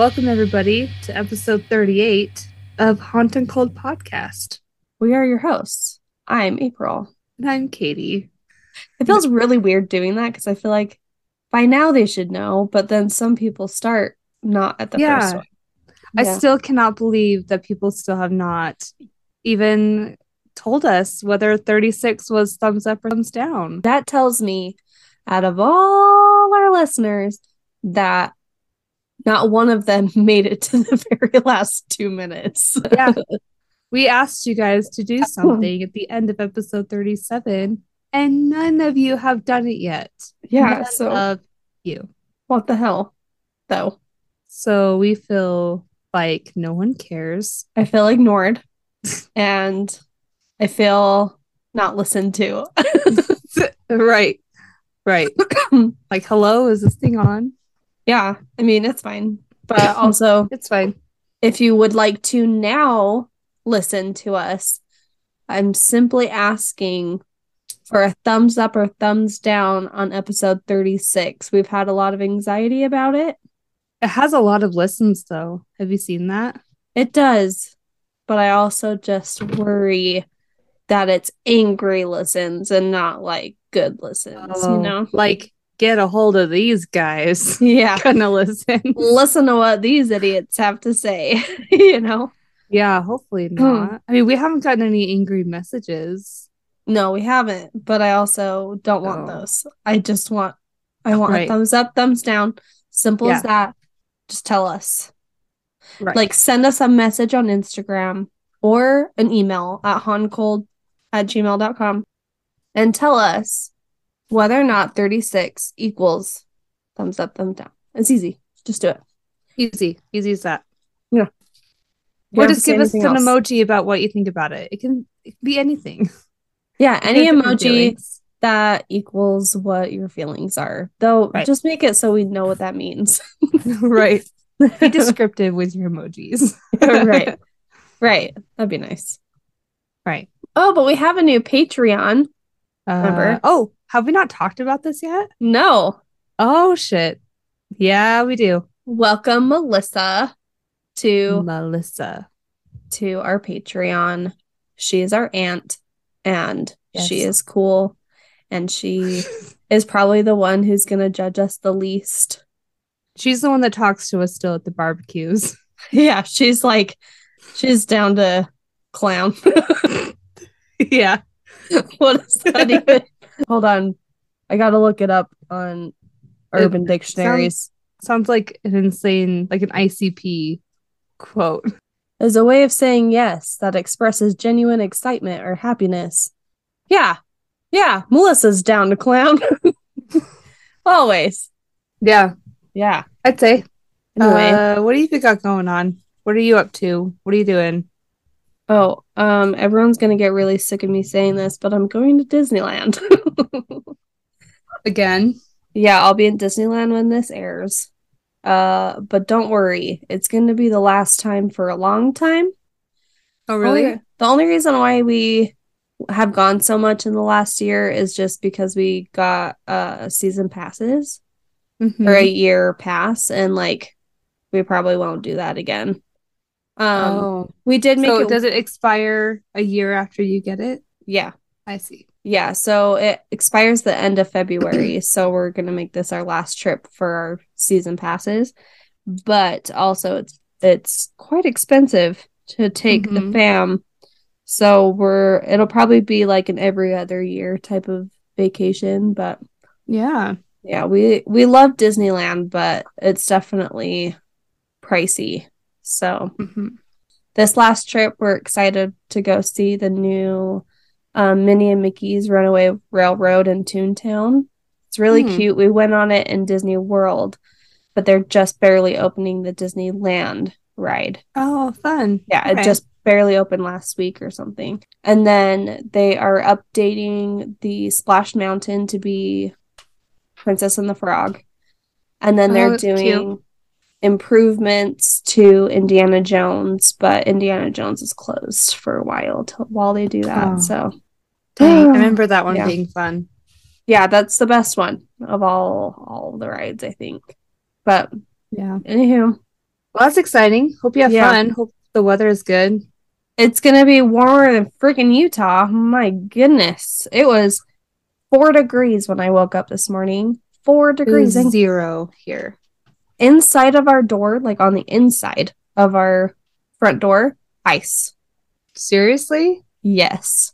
Welcome, everybody, to episode 38 of Haunt and Cold Podcast. We are your hosts. I'm April. And I'm Katie. It feels really weird doing that because I feel like by now they should know, but then some people start not at the first one. Yeah. I still cannot believe that people still have not even told us whether 36 was thumbs up or thumbs down. That tells me, out of all our listeners, that not one of them made it to the very last 2 minutes. Yeah. We asked you guys to do something at the end of episode 37, and none of you have done it yet. Yeah. What the hell, though? So we feel like no one cares. I feel ignored, and I feel not listened to. Right. Like, hello, is this thing on? Yeah, I mean, it's fine. But also, it's fine. If you would like to now listen to us, I'm simply asking for a thumbs up or thumbs down on episode 36. We've had a lot of anxiety about it. It has a lot of listens, though. Have you seen that? It does. But I also just worry that it's angry listens and not like good listens, you know? Like, get a hold of these guys. Yeah. Gonna listen. Listen to what these idiots have to say, you know? Yeah, hopefully not. I mean, we haven't gotten any angry messages. No, we haven't, but I also don't want those. I want a thumbs up, thumbs down. Simple as that. Just tell us. Right. Like, send us a message on Instagram or an email at honcold@gmail.com and tell us whether or not 36 equals thumbs up, thumbs down. It's easy. Just do it. Easy as that. Yeah. Or just give us an emoji about what you think about it. It can be anything. Yeah, any emoji that equals what your feelings are. Though, just make it so we know what that means. Right. Be descriptive with your emojis. Right. Right. That'd be nice. Right. Oh, but we have a new Patreon. Remember? Oh. Have we not talked about this yet? No. Oh, shit. Yeah, we do. Welcome, Melissa to our Patreon. She is our aunt, and she is cool, and she is probably the one who's going to judge us the least. She's the one that talks to us still at the barbecues. Yeah, she's down to clown. Yeah. What is that even? Hold on. I got to look it up on Urban Dictionaries. Sounds like an insane, like an ICP quote. As a way of saying yes that expresses genuine excitement or happiness. Yeah. Yeah. Melissa's down to clown. Always. Yeah. Yeah. I'd say. Anyway. What do you got going on? What are you up to? What are you doing? Oh, everyone's going to get really sick of me saying this, but I'm going to Disneyland. Again? Yeah, I'll be in Disneyland when this airs. But don't worry. It's going to be the last time for a long time. Oh, really? The only reason why we have gone so much in the last year is just because we got season passes or a year pass, and like we probably won't do that again. We did make it. Does it expire a year after you get it? Yeah. I see. Yeah. So it expires the end of February. So we're going to make this our last trip for our season passes. But also it's quite expensive to take the fam. So it'll probably be like an every other year type of vacation. But yeah. Yeah. We love Disneyland, but it's definitely pricey. So this last trip, we're excited to go see the new Minnie and Mickey's Runaway Railroad in Toontown. It's really cute. We went on it in Disney World, but they're just barely opening the Disneyland ride. Oh, fun. Yeah, okay. It just barely opened last week or something. And then they are updating the Splash Mountain to be Princess and the Frog. And then they're doing... Cute. Improvements to Indiana Jones, but Indiana Jones is closed for a while while they do that. So dang, I remember that one being fun. Yeah, that's the best one of all the rides, I think. But yeah, anywho, Well, that's exciting. Hope you have fun. Hope the weather is good. It's going to be warmer than freaking Utah. My goodness. It was 4 degrees when I woke up this morning. 4 degrees and zero here. Inside of our door, like on the inside of our front door, ice. Seriously? Yes.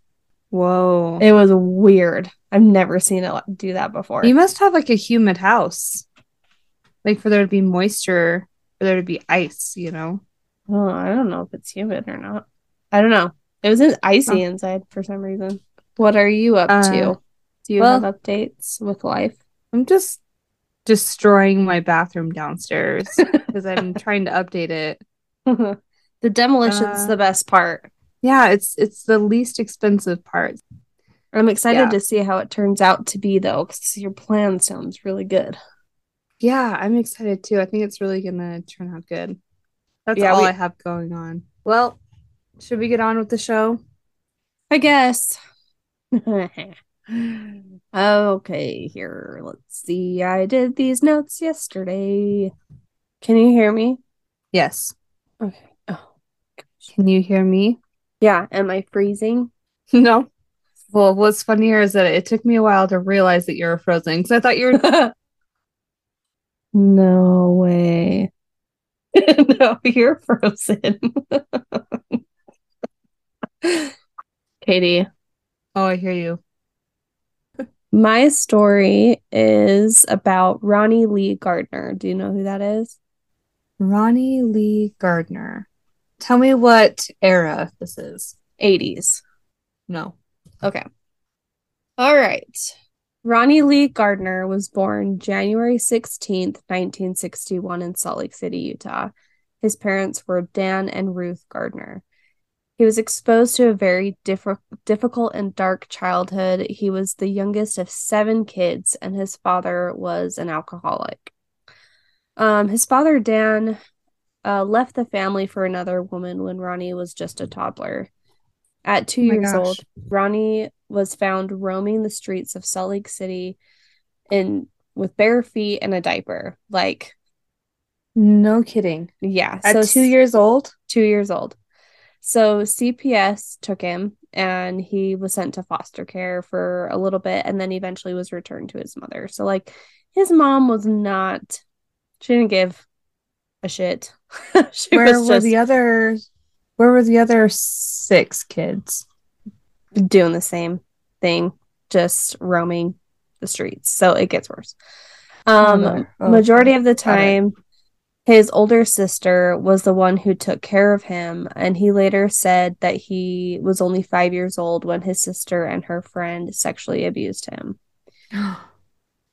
Whoa. It was weird. I've never seen it do that before. You must have like a humid house. Like for there to be moisture, for there to be ice, you know? Oh, I don't know if it's humid or not. I don't know. It was icy inside for some reason. What are you up to? Do you have updates with life? I'm just destroying my bathroom downstairs because I'm trying to update it. The demolition's the best part. Yeah, it's the least expensive part. I'm excited to see how it turns out to be, though, because your plan sounds really good. Yeah, I'm excited, too. I think it's really going to turn out good. That's all I have going on. Well, should we get on with the show? I guess. Okay, here. Let's see. I did these notes yesterday. Can you hear me? Yes. Okay. Oh. Can you hear me? Yeah. Am I freezing? No. Well, what's funnier is that it took me a while to realize that you were frozen because I thought you were... No way. No, you're frozen. Katie. Oh, I hear you. My story is about Ronnie Lee Gardner. Do you know who that is? Ronnie Lee Gardner. Tell me what era this is. 80s. No. Okay. All right. Ronnie Lee Gardner was born January 16th, 1961 in Salt Lake City, Utah. His parents were Dan and Ruth Gardner. He was exposed to a very difficult and dark childhood. He was the youngest of 7 kids, and his father was an alcoholic. His father, Dan, left the family for another woman when Ronnie was just a toddler. At 2 years old, Ronnie was found roaming the streets of Salt Lake City with bare feet and a diaper. Like, no kidding. Yeah. At 2 years old? 2 years old. So CPS took him and he was sent to foster care for a little bit and then eventually was returned to his mother. So, like, his mom was not, she didn't give a shit. Where were the other 6 kids? Doing the same thing, just roaming the streets. So it gets worse. Majority of the time, his older sister was the one who took care of him. And he later said that he was only 5 years old when his sister and her friend sexually abused him.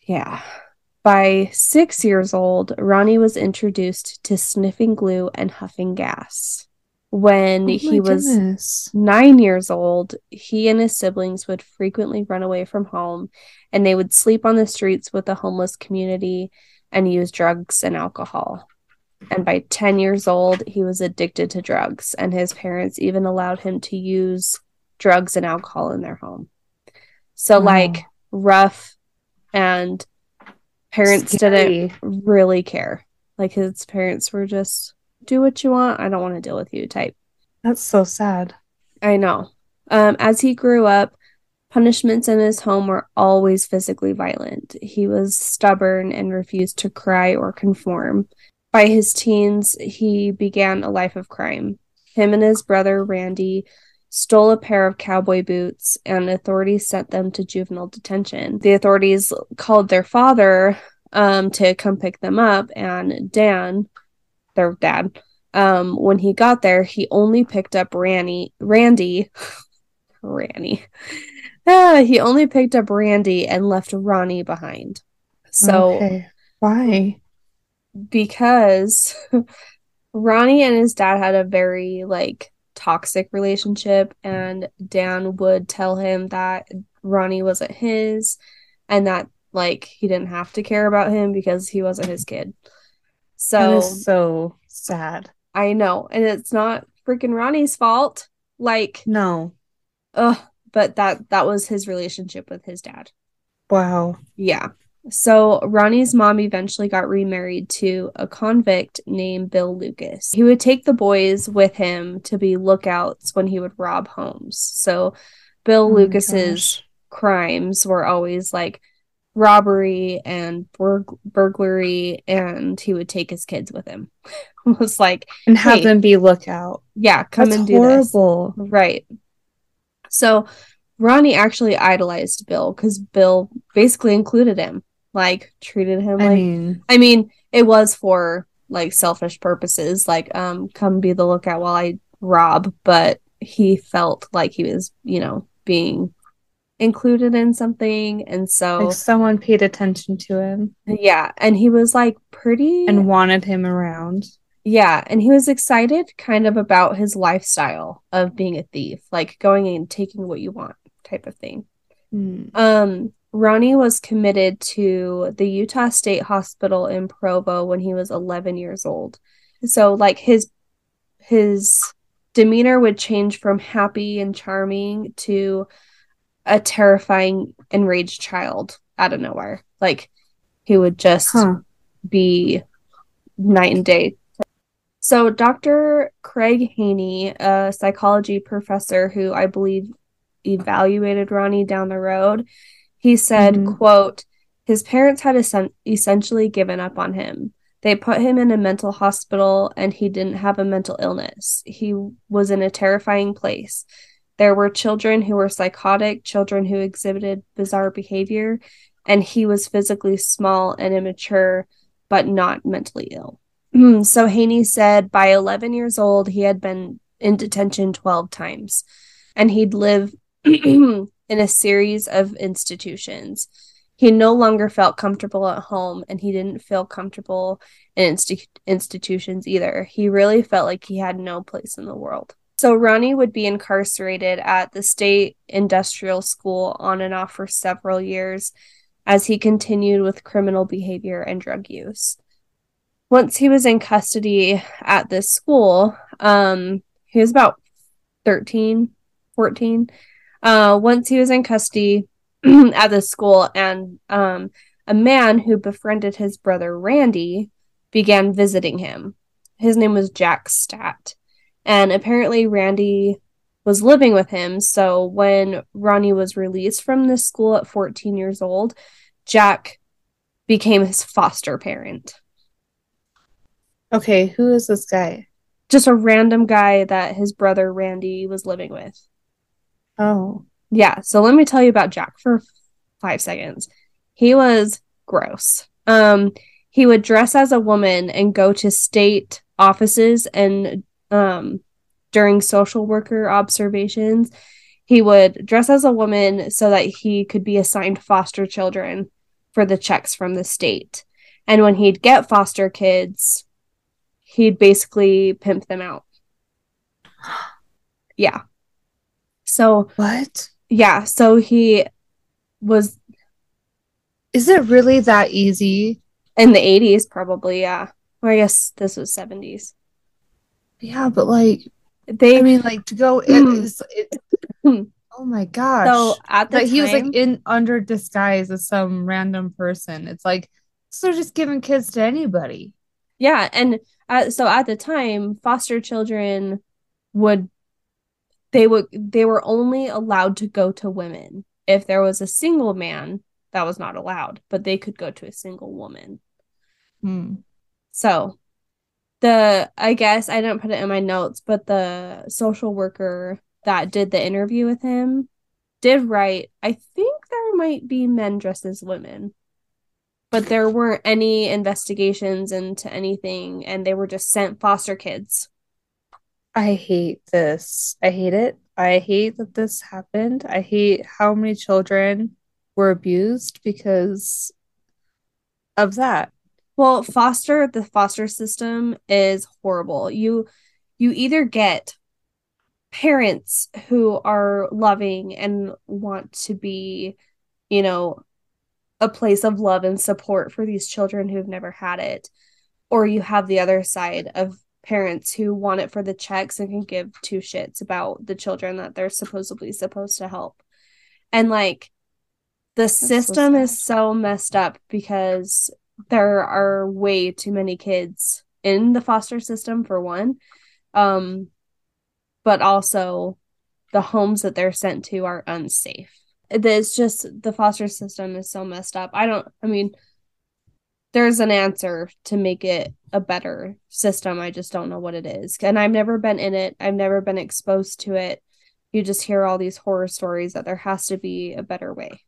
Yeah. By 6 years old, Ronnie was introduced to sniffing glue and huffing gas. When he was 9 years old, he and his siblings would frequently run away from home, and they would sleep on the streets with the homeless community and use drugs and alcohol. And by 10 years old, he was addicted to drugs, and his parents even allowed him to use drugs and alcohol in their home. So, like, rough, and parents didn't really care. Like, his parents were just... do what you want, I don't want to deal with you type. That's so sad. I know. As he grew up, punishments in his home were always physically violent. He was stubborn and refused to cry or conform. By his teens, he began a life of crime. Him and his brother, Randy, stole a pair of cowboy boots, and authorities sent them to juvenile detention. The authorities called their father to come pick them up, and Dan... their dad. When he got there, he only picked up Randy. He only picked up Randy and left Ronnie behind. So why? Because Ronnie and his dad had a very toxic relationship, and Dan would tell him that Ronnie wasn't his, and that he didn't have to care about him because he wasn't his kid. So that is so sad. I know. And it's not freaking Ronnie's fault. No. But that was his relationship with his dad. Wow. Yeah. So Ronnie's mom eventually got remarried to a convict named Bill Lucas. He would take the boys with him to be lookouts when he would rob homes. So Bill Lucas's crimes were always like robbery and burglary, and he would take his kids with him. Was like, and have them be lookout. Yeah, come That's and do horrible. This. Right. So Ronnie actually idolized Bill because Bill basically included him. Like, treated him I mean, it was for, like, selfish purposes. Like, come be the lookout while I rob. But he felt like he was, you know, being included in something. And so... like someone paid attention to him. Yeah. And he was, like, pretty... and wanted him around. Yeah. And he was excited kind of about his lifestyle of being a thief. Like, going and taking what you want type of thing. Ronnie was committed to the Utah State Hospital in Provo when he was 11 years old. So, like, his demeanor would change from happy and charming to a terrifying, enraged child out of nowhere. Like, he would just be night and day. So, Dr. Craig Haney, a psychology professor who I believe evaluated Ronnie down the road, he said, quote, his parents had essentially given up on him. They put him in a mental hospital, and he didn't have a mental illness. He was in a terrifying place. There were children who were psychotic, children who exhibited bizarre behavior, and he was physically small and immature, but not mentally ill. So Haney said by 11 years old, he had been in detention 12 times, and he'd live in a series of institutions. He no longer felt comfortable at home, and he didn't feel comfortable in institutions either. He really felt like he had no place in the world. So Ronnie would be incarcerated at the state industrial school on and off for several years as he continued with criminal behavior and drug use. Once he was in custody at this school, he was about 13, 14. Once he was in custody at the school, and a man who befriended his brother Randy began visiting him. His name was Jack Stat, and apparently Randy was living with him. So when Ronnie was released from this school at 14 years old, Jack became his foster parent. Okay, who is this guy? Just a random guy that his brother Randy was living with. Oh. Yeah, so let me tell you about Jack for 5 seconds. He was gross. He would dress as a woman and go to state offices, and during social worker observations, he would dress as a woman so that he could be assigned foster children for the checks from the state. And when he'd get foster kids, he'd basically pimp them out. Yeah. So what? Yeah, so he was... Is it really that easy? In the 80s, probably, yeah. Or I guess this was 70s. Yeah, but, like... I mean, like, to go... oh, my gosh. So, at the time... he was, like, under disguise as some random person. It's like, so they're just giving kids to anybody. Yeah, and so at the time, foster children would... They were only allowed to go to women. If there was a single man, that was not allowed, but they could go to a single woman. So I guess I didn't put it in my notes, but the social worker that did the interview with him did write, I think there might be men dressed as women, but there weren't any investigations into anything, and they were just sent foster kids. I hate this. I hate it. I hate that this happened. I hate how many children were abused because of that. Well, the foster system is horrible. You either get parents who are loving and want to be, you know, a place of love and support for these children who've never had it, or you have the other side of parents who want it for the checks and can give two shits about the children that they're supposed to help. And like The system is so messed up because there are way too many kids in the foster system, for one. But also the homes that they're sent to are unsafe. It's just the foster system is so messed up. There's an answer to make it a better system. I just don't know what it is. And I've never been in it. I've never been exposed to it. You just hear all these horror stories that there has to be a better way.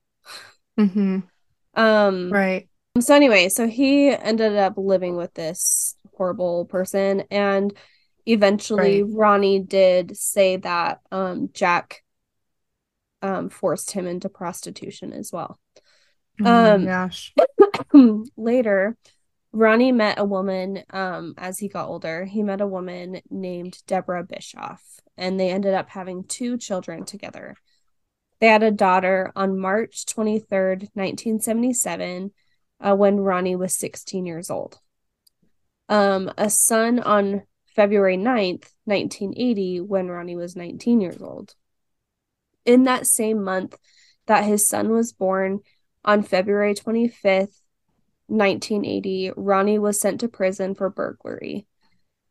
Mm-hmm. Right. So anyway, so he ended up living with this horrible person. And eventually Ronnie did say that Jack forced him into prostitution as well. Oh my gosh. Later, Ronnie met a woman as he got older. He met a woman named Deborah Bischoff, and they ended up having 2 children together. They had a daughter on March 23rd, 1977, when Ronnie was 16 years old. A son on February 9th, 1980, when Ronnie was 19 years old. In that same month that his son was born, on February 25th, 1980, Ronnie was sent to prison for burglary.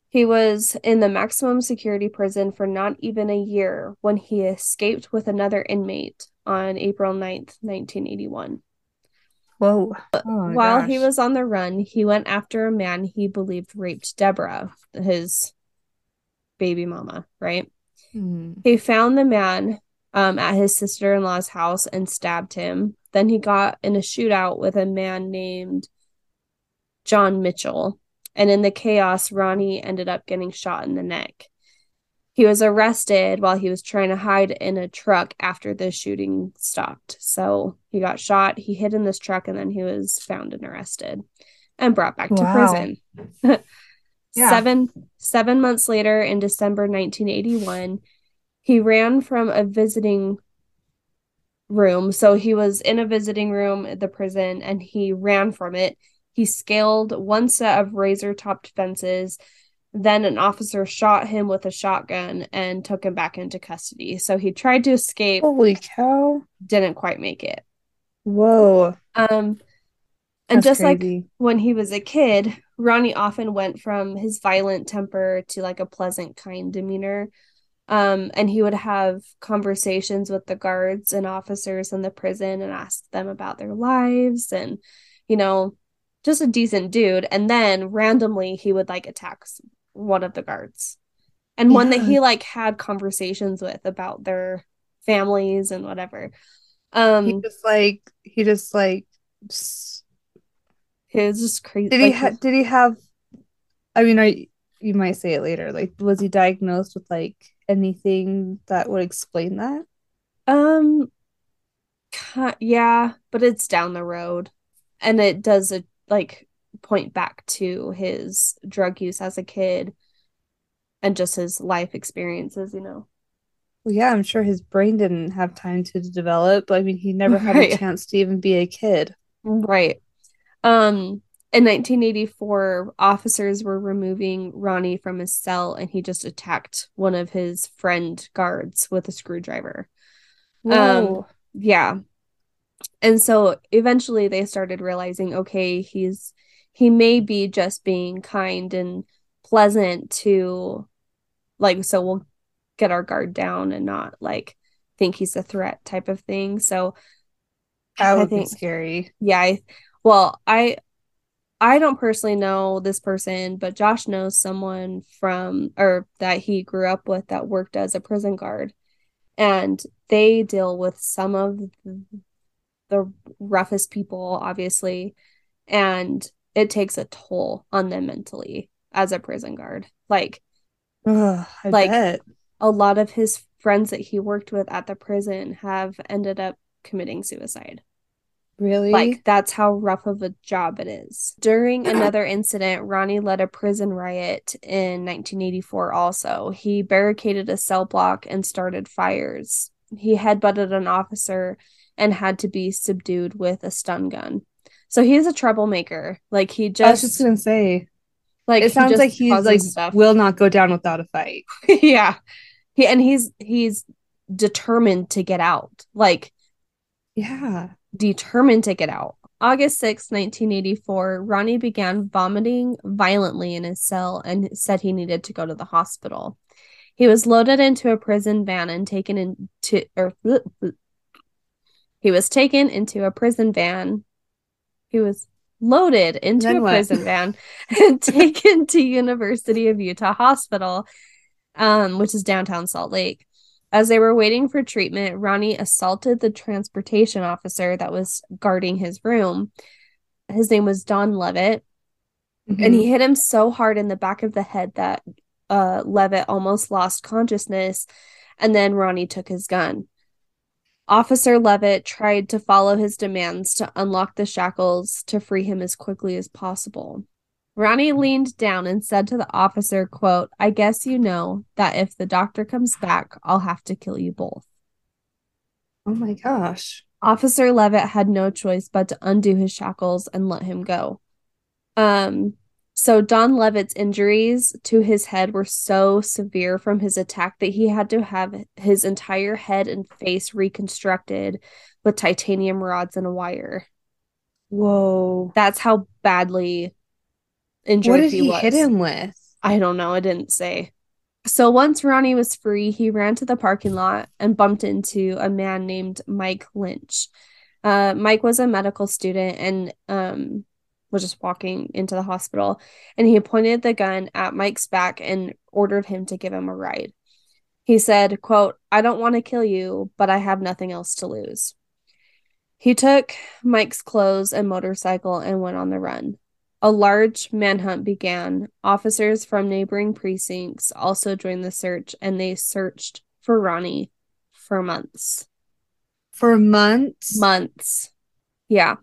He was in the maximum security prison for not even a year when he escaped with another inmate on April 9th, 1981. Whoa. While he was on the run, he went after a man he believed raped Deborah, his baby mama, right? Mm. He found the man at his sister-in-law's house and stabbed him. Then he got in a shootout with a man named John Mitchell. And in the chaos, Ronnie ended up getting shot in the neck. He was arrested while he was trying to hide in a truck after the shooting stopped. So he got shot, he hid in this truck, and then he was found and arrested and brought back to prison. Yeah. Seven months later, in December 1981, he ran from a visiting room. So he was in a visiting room at the prison, and he ran from it. He scaled one set of razor-topped fences. Then an officer shot him with a shotgun and took him back into custody. So he tried to escape. Holy cow. Didn't quite make it. Whoa. And that's just crazy. Like when he was a kid, Ronnie often went from his violent temper to like a pleasant, kind demeanor. And he would have conversations with the guards and officers in the prison and ask them about their lives and, you know, just a decent dude. And then randomly he would like attack one of the guards and one that he like had conversations with about their families and whatever. He was just crazy. You might say it later. Like, was he diagnosed with like anything that would explain that? Yeah, but it's down the road, and it does point back to his drug use as a kid and just his life experiences, you know. Well, yeah, I'm sure his brain didn't have time to develop. I mean, he never had a chance to even be a kid. Right. In 1984, officers were removing Ronnie from his cell, and he just attacked one of his friend guards with a screwdriver. Whoa. Yeah. And so eventually they started realizing, okay, he may be just being kind and pleasant to, like, so we'll get our guard down and not like think he's a threat type of thing. So that would be scary. Yeah. I don't personally know this person, but Josh knows someone that he grew up with that worked as a prison guard, and they deal with some of the roughest people, obviously, and it takes a toll on them mentally as a prison guard. I bet. A lot of his friends that he worked with at the prison have ended up committing suicide. Really? Like, that's how rough of a job it is. During another incident, Ronnie led a prison riot in 1984 also. He barricaded a cell block and started fires. He headbutted an officer and had to be subdued with a stun gun. So he's a troublemaker. Like, he just... I was just going to say. Like, it sounds like he's, like, stuff. Will not go down without a fight. Yeah. He's determined to get out. Like... Yeah. determined to get out. August 6, 1984, Ronnie began vomiting violently in his cell and said he needed to go to the hospital. He was loaded into a prison van and taken to University of Utah Hospital, which is downtown Salt Lake. As they were waiting for treatment, Ronnie assaulted the transportation officer that was guarding his room. His name was Don Levitt, and he hit him so hard in the back of the head that Levitt almost lost consciousness, and then Ronnie took his gun. Officer Levitt tried to follow his demands to unlock the shackles to free him as quickly as possible. Ronnie leaned down and said to the officer, quote, "I guess you know that if the doctor comes back, I'll have to kill you both." Oh my gosh. Officer Levitt had no choice but to undo his shackles and let him go. So Don Levitt's injuries to his head were so severe from his attack that he had to have his entire head and face reconstructed with titanium rods and a wire. Whoa. That's how badly injured he was. What did he hit him with? I don't know. I didn't say. So once Ronnie was free, he ran to the parking lot and bumped into a man named Mike Lynch. Mike was a medical student and was just walking into the hospital, and he pointed the gun at Mike's back and ordered him to give him a ride. He said, quote, "I don't want to kill you, but I have nothing else to lose." He took Mike's clothes and motorcycle and went on the run. A large manhunt began. Officers from neighboring precincts also joined the search, and they searched for Ronnie for months. For months? Months. Yeah.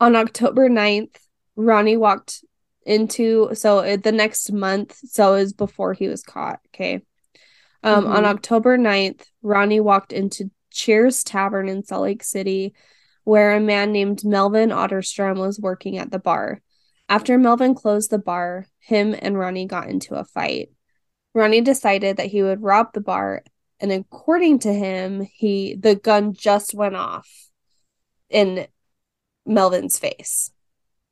On October 9th, Ronnie walked into, so the next month, so it was before he was caught, okay? On October 9th, Ronnie walked into Cheers Tavern in Salt Lake City, where a man named Melvin Otterstrom was working at the bar. After Melvin closed the bar, him and Ronnie got into a fight. Ronnie decided that he would rob the bar, and according to him, the gun just went off in Melvin's face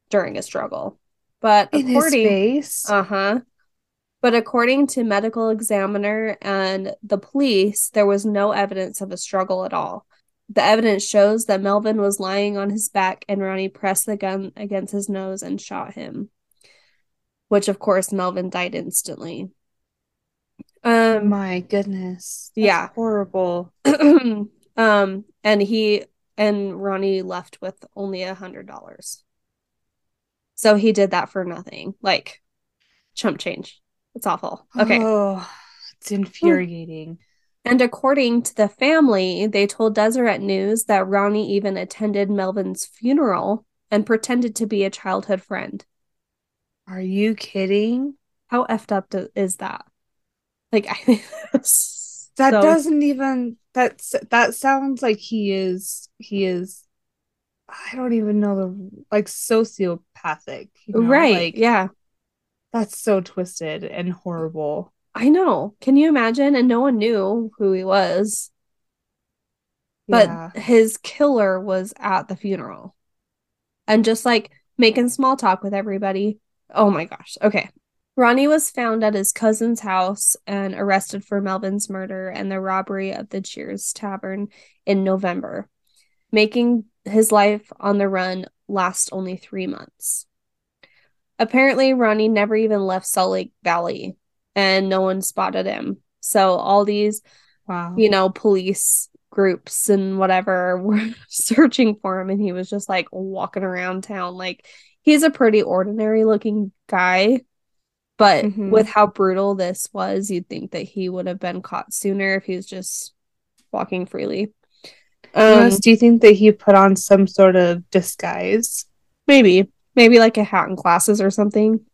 during a struggle. But in his face? But according to medical examiner and the police, there was no evidence of a struggle at all. The evidence shows that Melvin was lying on his back and Ronnie pressed the gun against his nose and shot him. Which, of course, Melvin died instantly. My goodness. That's horrible. And he and Ronnie left with only $100. So he did that for nothing. Like, chump change. It's awful. Okay. Oh, it's infuriating. And according to the family, they told Deseret News that Ronnie even attended Melvin's funeral and pretended to be a childhood friend. Are you kidding? How effed up is that? Like, I think that sounds like he is I don't even know, sociopathic. You know? Right, yeah. That's so twisted and horrible. I know. Can you imagine? And no one knew who he was. Yeah. But his killer was at the funeral. And just, making small talk with everybody. Oh, my gosh. Okay. Ronnie was found at his cousin's house and arrested for Melvin's murder and the robbery of the Cheers Tavern in November, making his life on the run last only 3 months. Apparently, Ronnie never even left Salt Lake Valley, and no one spotted him. So all these, police groups and whatever were searching for him, and he was just, walking around town. He's a pretty ordinary-looking guy, but with how brutal this was, you'd think that he would have been caught sooner if he was just walking freely. Do you think that he put on some sort of disguise? Maybe like a hat and glasses or something.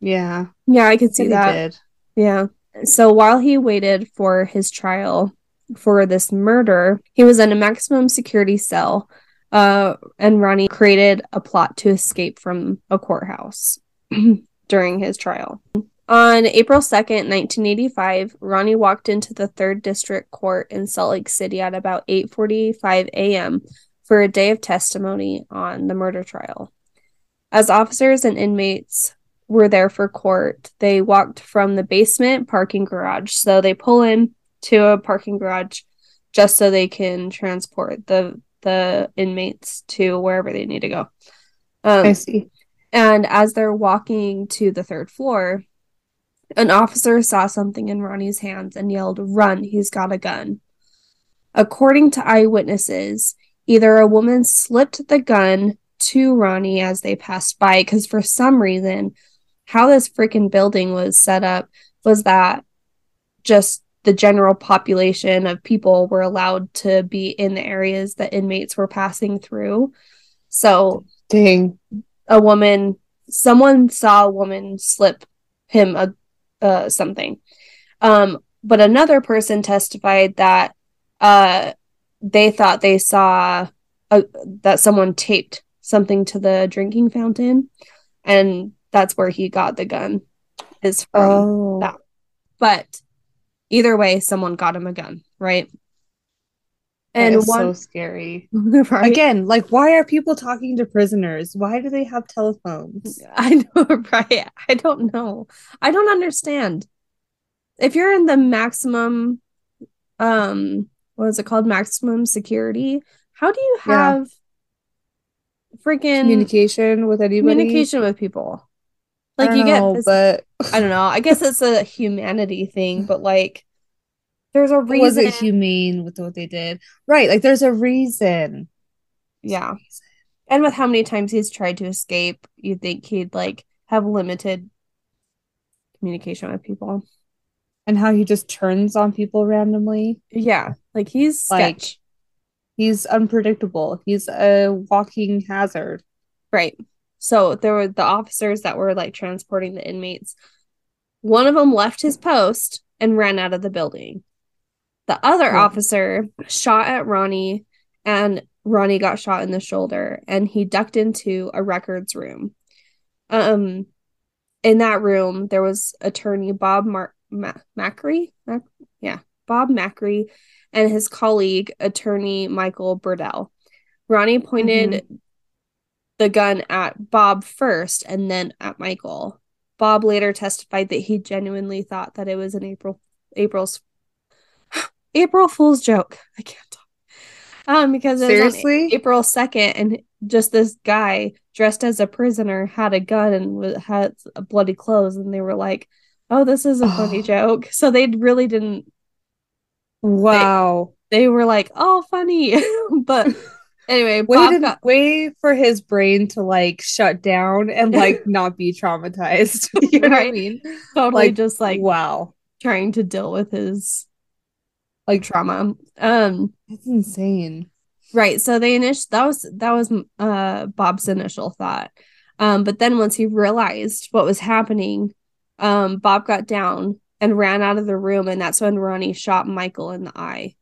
Yeah, I could see that. He did. Yeah. So while he waited for his trial for this murder, he was in a maximum security cell, and Ronnie created a plot to escape from a courthouse during his trial. On April 2nd, 1985, Ronnie walked into the 3rd District Court in Salt Lake City at about 8:45 a.m. for a day of testimony on the murder trial. As officers and inmates were there for court, they walked from the basement parking garage. So they pull in to a parking garage just so they can transport the inmates to wherever they need to go. I see. And as they're walking to the third floor, an officer saw something in Ronnie's hands and yelled, "Run, he's got a gun." According to eyewitnesses, either a woman slipped the gun to Ronnie as they passed by, because for some reason, how this freaking building was set up was that just the general population of people were allowed to be in the areas that inmates were passing through. So, dang, someone saw a woman slip him something. But another person testified that they thought they saw that someone taped something to the drinking fountain, and that's where he got the gun is from. Oh. That. But either way, someone got him a gun, right? And it's so scary. Right? Again, like, why are people talking to prisoners? Why do they have telephones? I know, right? I don't know. I don't understand. If you're in the maximum, what is it called? Maximum security. How do you have freaking communication with anybody? Communication with people. Like, I don't know. I guess it's a humanity thing, but like, there's a reason. Was it humane with what they did? Right. Like, there's a reason. Yeah. And with how many times he's tried to escape, you'd think he'd like have limited communication with people. And how he just turns on people randomly. Yeah. Like, he's sketch. Like, he's unpredictable. He's a walking hazard. Right. So there were the officers that were like transporting the inmates. One of them left his post and ran out of the building. The other officer shot at Ronnie, and Ronnie got shot in the shoulder, and he ducked into a records room. In that room, there was attorney Bob Macri? Bob Macri and his colleague, attorney Michael Burdell. Ronnie pointed the gun at Bob first and then at Michael. Bob later testified that he genuinely thought that it was an April Fool's joke. I can't talk. Because it Seriously? Was on April 2nd, and just this guy dressed as a prisoner had a gun and had bloody clothes, and they were like, "Oh, this is a funny joke." So they really didn't. Wow. They were like, "Oh, funny," but anyway, wait for his brain to like shut down and like not be traumatized. You know what I mean? Totally, like, just like, wow, trying to deal with his like trauma. That's insane, right? So they that was Bob's initial thought, but then once he realized what was happening, Bob got down and ran out of the room, and that's when Ronnie shot Michael in the eye.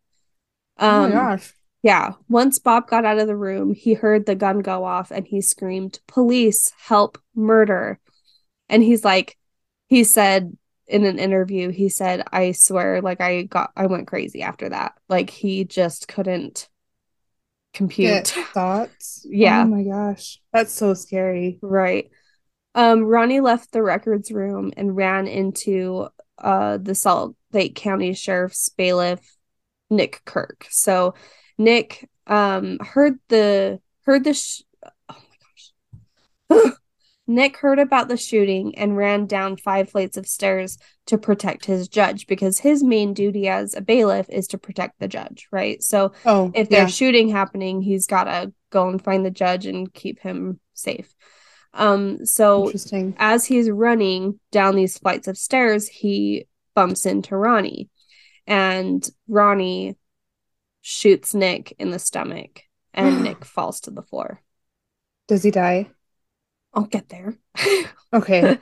Oh my gosh. Yeah. Once Bob got out of the room, he heard the gun go off and he screamed, "Police, help, murder." And he said in an interview, he said, "I swear, like, I went crazy after that." Like, he just couldn't compute thoughts. Yeah. Oh my gosh. That's so scary. Right. Ronnie left the records room and ran into the Salt Lake County Sheriff's bailiff, Nick Kirk. So Nick Nick heard about the shooting and ran down 5 flights of stairs to protect his judge, because his main duty as a bailiff is to protect the judge, right? So if there's shooting happening, he's got to go and find the judge and keep him safe. So as he's running down these flights of stairs, he bumps into Ronnie, and Ronnie shoots Nick in the stomach, and Nick falls to the floor. Does he die? I'll get there. Okay.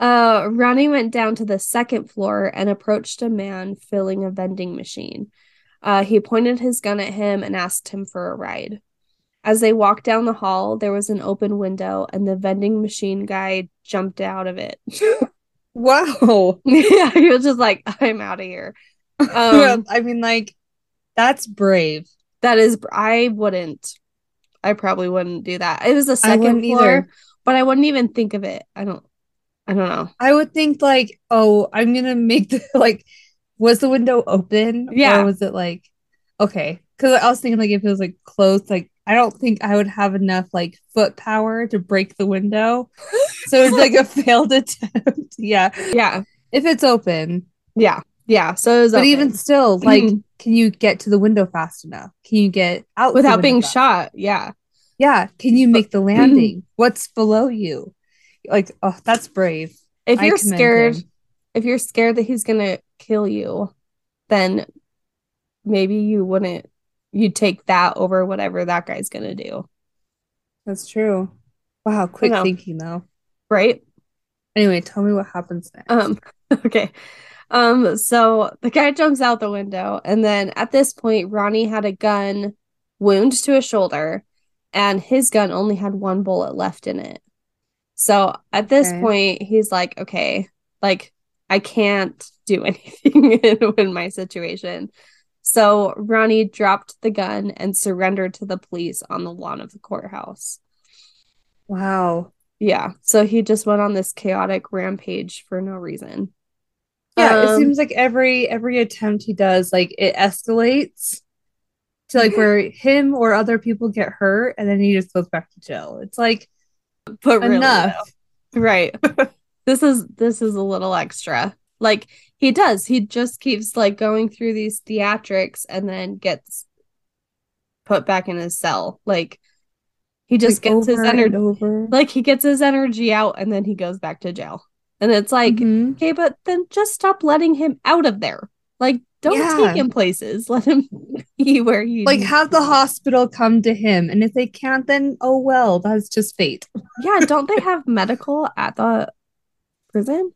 Ronnie went down to the second floor and approached a man filling a vending machine. He pointed his gun at him and asked him for a ride. As they walked down the hall, there was an open window, and the vending machine guy jumped out of it. Wow. Yeah, he was just like, "I'm out of here." Well, I mean, like, that's brave. I wouldn't. I probably wouldn't do that. It was a second floor, either. But I wouldn't even think of it. I don't know. I would think like, oh, I'm going to make the, like, was the window open? Yeah. Or was it like, okay. Because I was thinking like, if it was like closed, like, I don't think I would have enough like foot power to break the window. So it's like a failed attempt. Yeah. Yeah. If it's open. Yeah. Yeah. So it was, but open. Even still, like, can you get to the window fast enough? Can you get out without being shot? Yeah. Yeah. Can you make the landing? What's below you? Like, oh, that's brave. If you're scared that he's going to kill you, then maybe you'd take that over whatever that guy's going to do. That's true. Wow. Quick thinking though. Right. Anyway, tell me what happens next. Okay. So the guy jumps out the window, and then at this point, Ronnie had a gun wound to his shoulder, and his gun only had one bullet left in it. So at this point, he's like, okay, like, I can't do anything in my situation. So Ronnie dropped the gun and surrendered to the police on the lawn of the courthouse. Wow. Yeah. So he just went on this chaotic rampage for no reason. Yeah, it seems like every attempt he does, like, it escalates to, like, where him or other people get hurt, and then he just goes back to jail. It's like, but enough. Really, right. This is a little extra. Like, he just keeps, like, going through these theatrics and then gets put back in his cell. Like, he just gets his energy. Like, he gets his energy out, and then he goes back to jail. And it's like, okay, but then just stop letting him out of there. Like, don't take him places. Let him be where he... Like, have the hospital come to him. And if they can't, then, oh, well, that's just fate. Yeah, don't they have medical at the prison?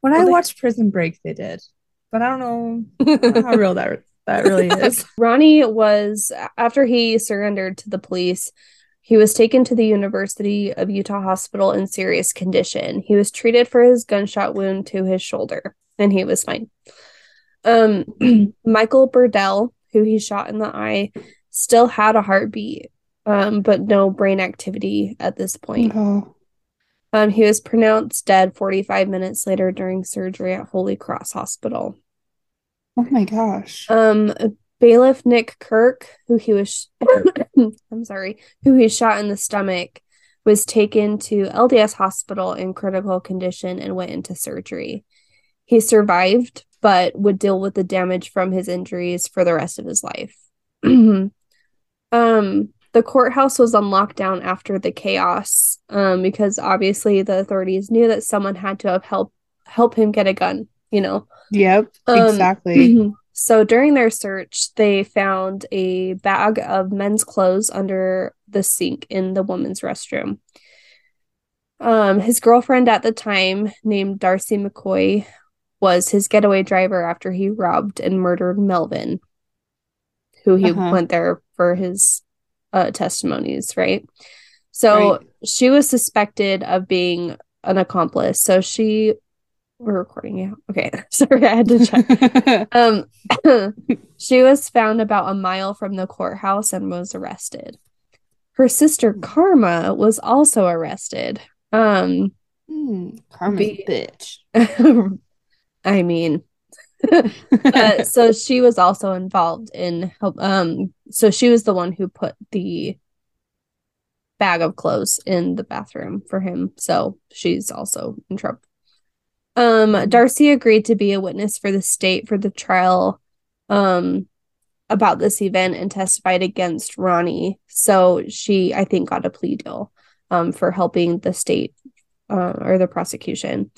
When I watched Prison Break, they did. But I don't know how real that really is. Ronnie was, after he surrendered to the police... He was taken to the University of Utah Hospital in serious condition. He was treated for his gunshot wound to his shoulder, and he was fine. Michael Burdell, who he shot in the eye, still had a heartbeat, but no brain activity at this point. Oh. He was pronounced dead 45 minutes later during surgery at Holy Cross Hospital. Oh, my gosh. Bailiff Nick Kirk, who he shot in the stomach, was taken to LDS Hospital in critical condition and went into surgery. He survived, but would deal with the damage from his injuries for the rest of his life. The courthouse was on lockdown after the chaos, because obviously the authorities knew that someone had to help him get a gun, you know? Yep, exactly. So during their search, they found a bag of men's clothes under the sink in the women's restroom. His girlfriend at the time, named Darcy McCoy, was his getaway driver after he robbed and murdered Melvin, who he went there for his testimonies, right? So she was suspected of being an accomplice. So she... We're recording, yeah. Okay, sorry, I had to check. She was found about a mile from the courthouse and was arrested. Her sister Karma was also arrested. Karma's bitch. I mean, so she was also involved in help. So she was the one who put the bag of clothes in the bathroom for him. So she's also in trouble. Darcy agreed to be a witness for the state for the trial about this event and testified against Ronnie. So she, I think, got a plea deal for helping the state or the prosecution.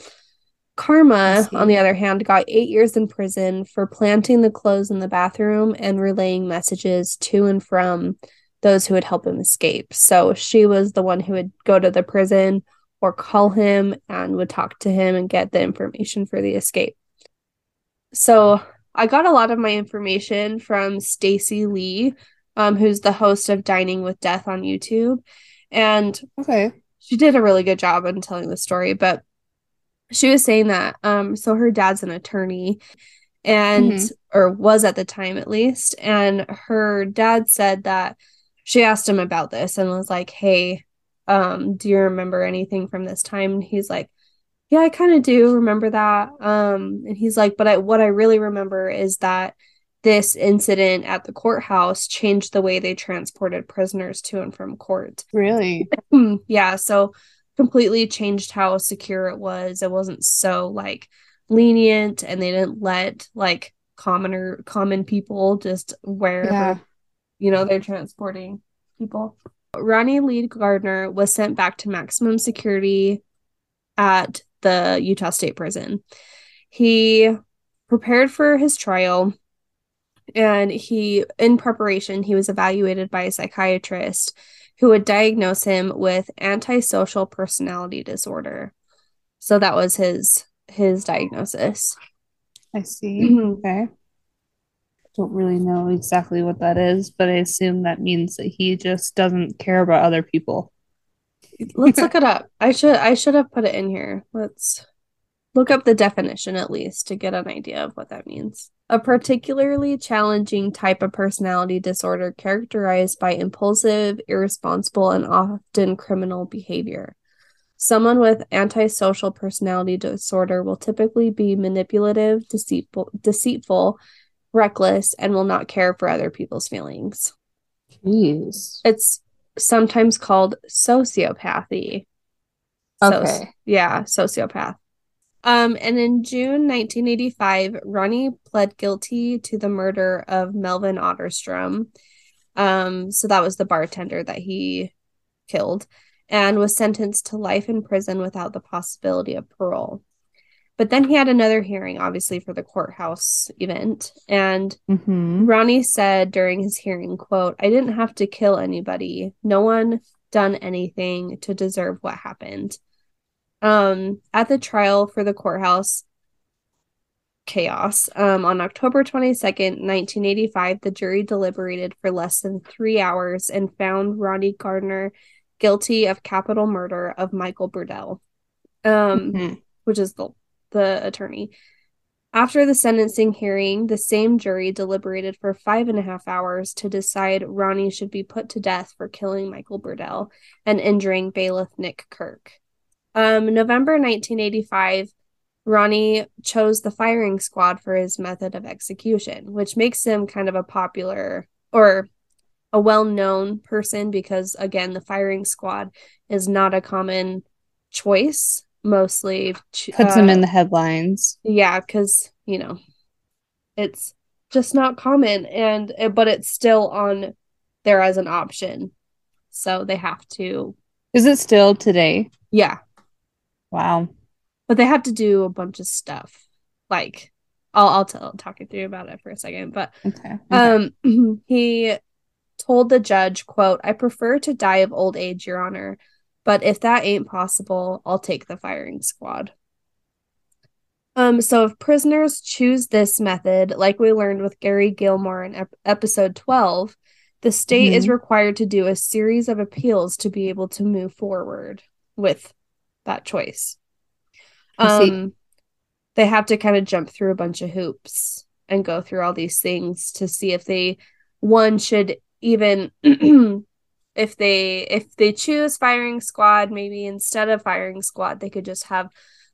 Karma, on the other hand, got 8 years in prison for planting the clothes in the bathroom and relaying messages to and from those who would help him escape. So she was the one who would go to the prison or call him and would talk to him and get the information for the escape. So I got a lot of my information from Stacy Lee, who's the host of Dining with Death on YouTube. And she did a really good job in telling the story, but she was saying that, so her dad's an attorney and, or was at the time at least. And her dad said that she asked him about this and was like, hey, do you remember anything from this time? And he's like, yeah, I kind of do remember that. And he's like, but what I really remember is that this incident at the courthouse changed the way they transported prisoners to and from court. Really? Yeah. So completely changed how secure it was. It wasn't so lenient, and they didn't let common people just wherever, they're transporting people. Ronnie Lee Gardner was sent back to maximum security at the Utah State Prison. He prepared for his trial, and in preparation, he was evaluated by a psychiatrist who would diagnose him with antisocial personality disorder. So that was his diagnosis. I see. Mm-hmm. Okay. Don't really know exactly what that is, but I assume that means that he just doesn't care about other people. Let's look it up. I should have put it in here. Let's look up the definition at least to get an idea of what that means. A particularly challenging type of personality disorder characterized by impulsive, irresponsible, and often criminal behavior. Someone with antisocial personality disorder will typically be manipulative, deceitful, reckless, and will not care for other people's feelings. Jeez. It's sometimes called sociopathy. Okay. Sociopath. And in June 1985, Ronnie pled guilty to the murder of Melvin Otterstrom. So that was the bartender that he killed, and was sentenced to life in prison without the possibility of parole. But then he had another hearing, obviously, for the courthouse event. And Ronnie said during his hearing, quote, "I didn't have to kill anybody. No one done anything to deserve what happened." At the trial for the courthouse chaos, on October 22nd, 1985, the jury deliberated for less than 3 hours and found Ronnie Gardner guilty of capital murder of Michael Burdell, which is the attorney. After the sentencing hearing, the same jury deliberated for 5.5 hours to decide Ronnie should be put to death for killing Michael Burdell and injuring bailiff Nick Kirk. November 1985, Ronnie chose the firing squad for his method of execution, which makes him kind of a popular or a well-known person because, again, the firing squad is not a common choice. Mostly puts him in the headlines. Yeah, because, it's just not common, but it's still on there as an option. So they have to. Is it still today? Yeah. Wow. But they have to do a bunch of stuff. I'll talk you through about it for a second. But okay. He told the judge, quote, "I prefer to die of old age, Your Honor, but if that ain't possible, I'll take the firing squad." So if prisoners choose this method, like we learned with Gary Gilmore in episode 12, the state is required to do a series of appeals to be able to move forward with that choice. They have to kind of jump through a bunch of hoops and go through all these things to see if they choose firing squad, maybe instead of firing squad, they could just have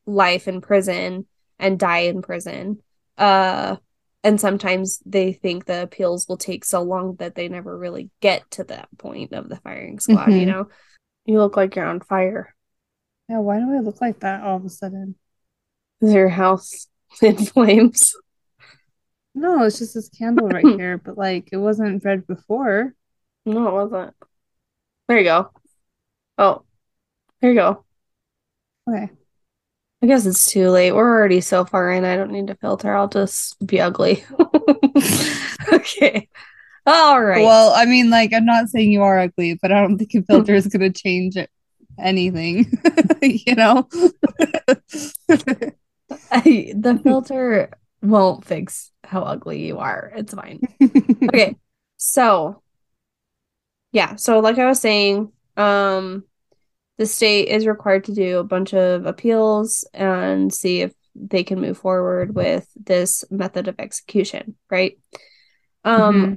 life in prison and die in prison. And sometimes they think the appeals will take so long that they never really get to that point of the firing squad, You look like you're on fire. Yeah, why do I look like that all of a sudden? Is your house in flames? No, it's just this candle right here, but it wasn't red before. No, it wasn't. There you go. Oh, there you go. Okay. I guess it's too late. We're already so far in. I don't need to filter. I'll just be ugly. Okay. All right. Well, I'm not saying you are ugly, but I don't think a filter is going to change anything, The filter won't fix how ugly you are. It's fine. Okay. So, yeah. So, like I was saying, the state is required to do a bunch of appeals and see if they can move forward with this method of execution, right?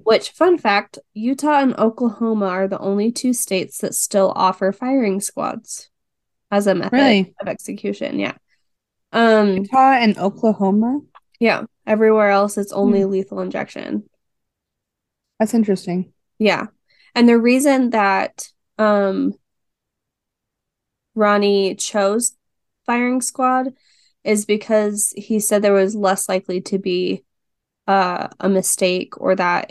Which, fun fact, Utah and Oklahoma are the only two states that still offer firing squads as a method of execution. Yeah. Utah and Oklahoma? Yeah. Everywhere else, it's only lethal injection. That's interesting. Yeah. And the reason that Ronnie chose firing squad is because he said there was less likely to be a mistake, or that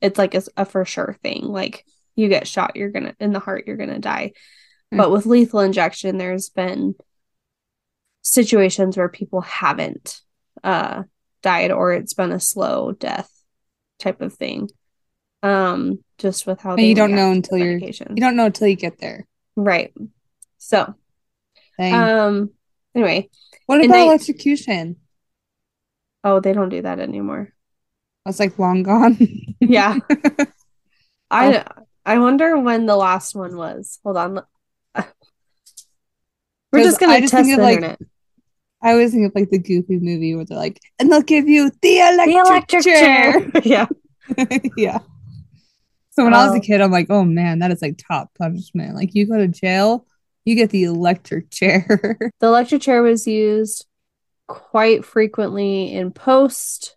it's like a for sure thing. Like, you get shot, you're gonna, in the heart, you're gonna die. But with lethal injection, there's been situations where people haven't died, or it's been a slow death type of thing. Just with how you don't know until you don't know until you get there, right? So, anyway, what about electrocution? Oh, they don't do that anymore. That's like long gone. Yeah. I wonder when the last one was. Hold on. We're just going to test the internet. I always think of like the Goofy movie where they're like, and they'll give you the electric chair. Yeah. Yeah. So when I was a kid, I'm like, oh man, that is like top punishment. Like, you go to jail, you get the electric chair. The electric chair was used quite frequently in post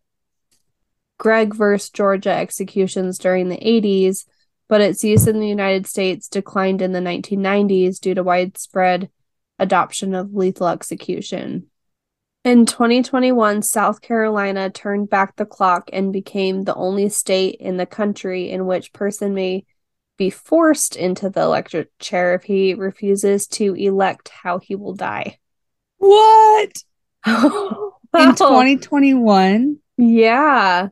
Gregg versus Georgia executions during the 80s, but its use in the United States declined in the 1990s due to widespread adoption of lethal execution. In 2021, South Carolina turned back the clock and became the only state in the country in which a person may be forced into the electric chair if he refuses to elect how he will die. What? In 2021, yeah,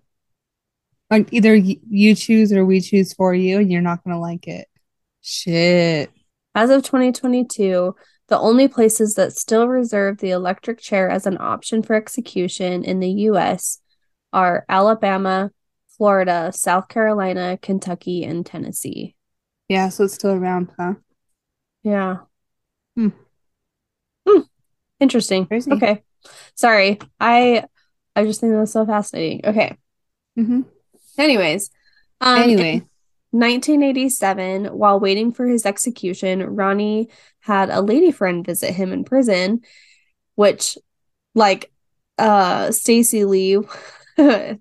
like either you choose or we choose for you, and you're not gonna like it. Shit. As of 2022, the only places that still reserve the electric chair as an option for execution in the U.S. are Alabama, Florida, South Carolina, Kentucky, and Tennessee. Yeah, so it's still around, huh? Yeah. Interesting. Crazy. Okay. Sorry, I just think that's so fascinating. Okay. Anyways, anyway, in 1987, while waiting for his execution, Ronnie had a lady friend visit him in prison, which, like, Stacy Lee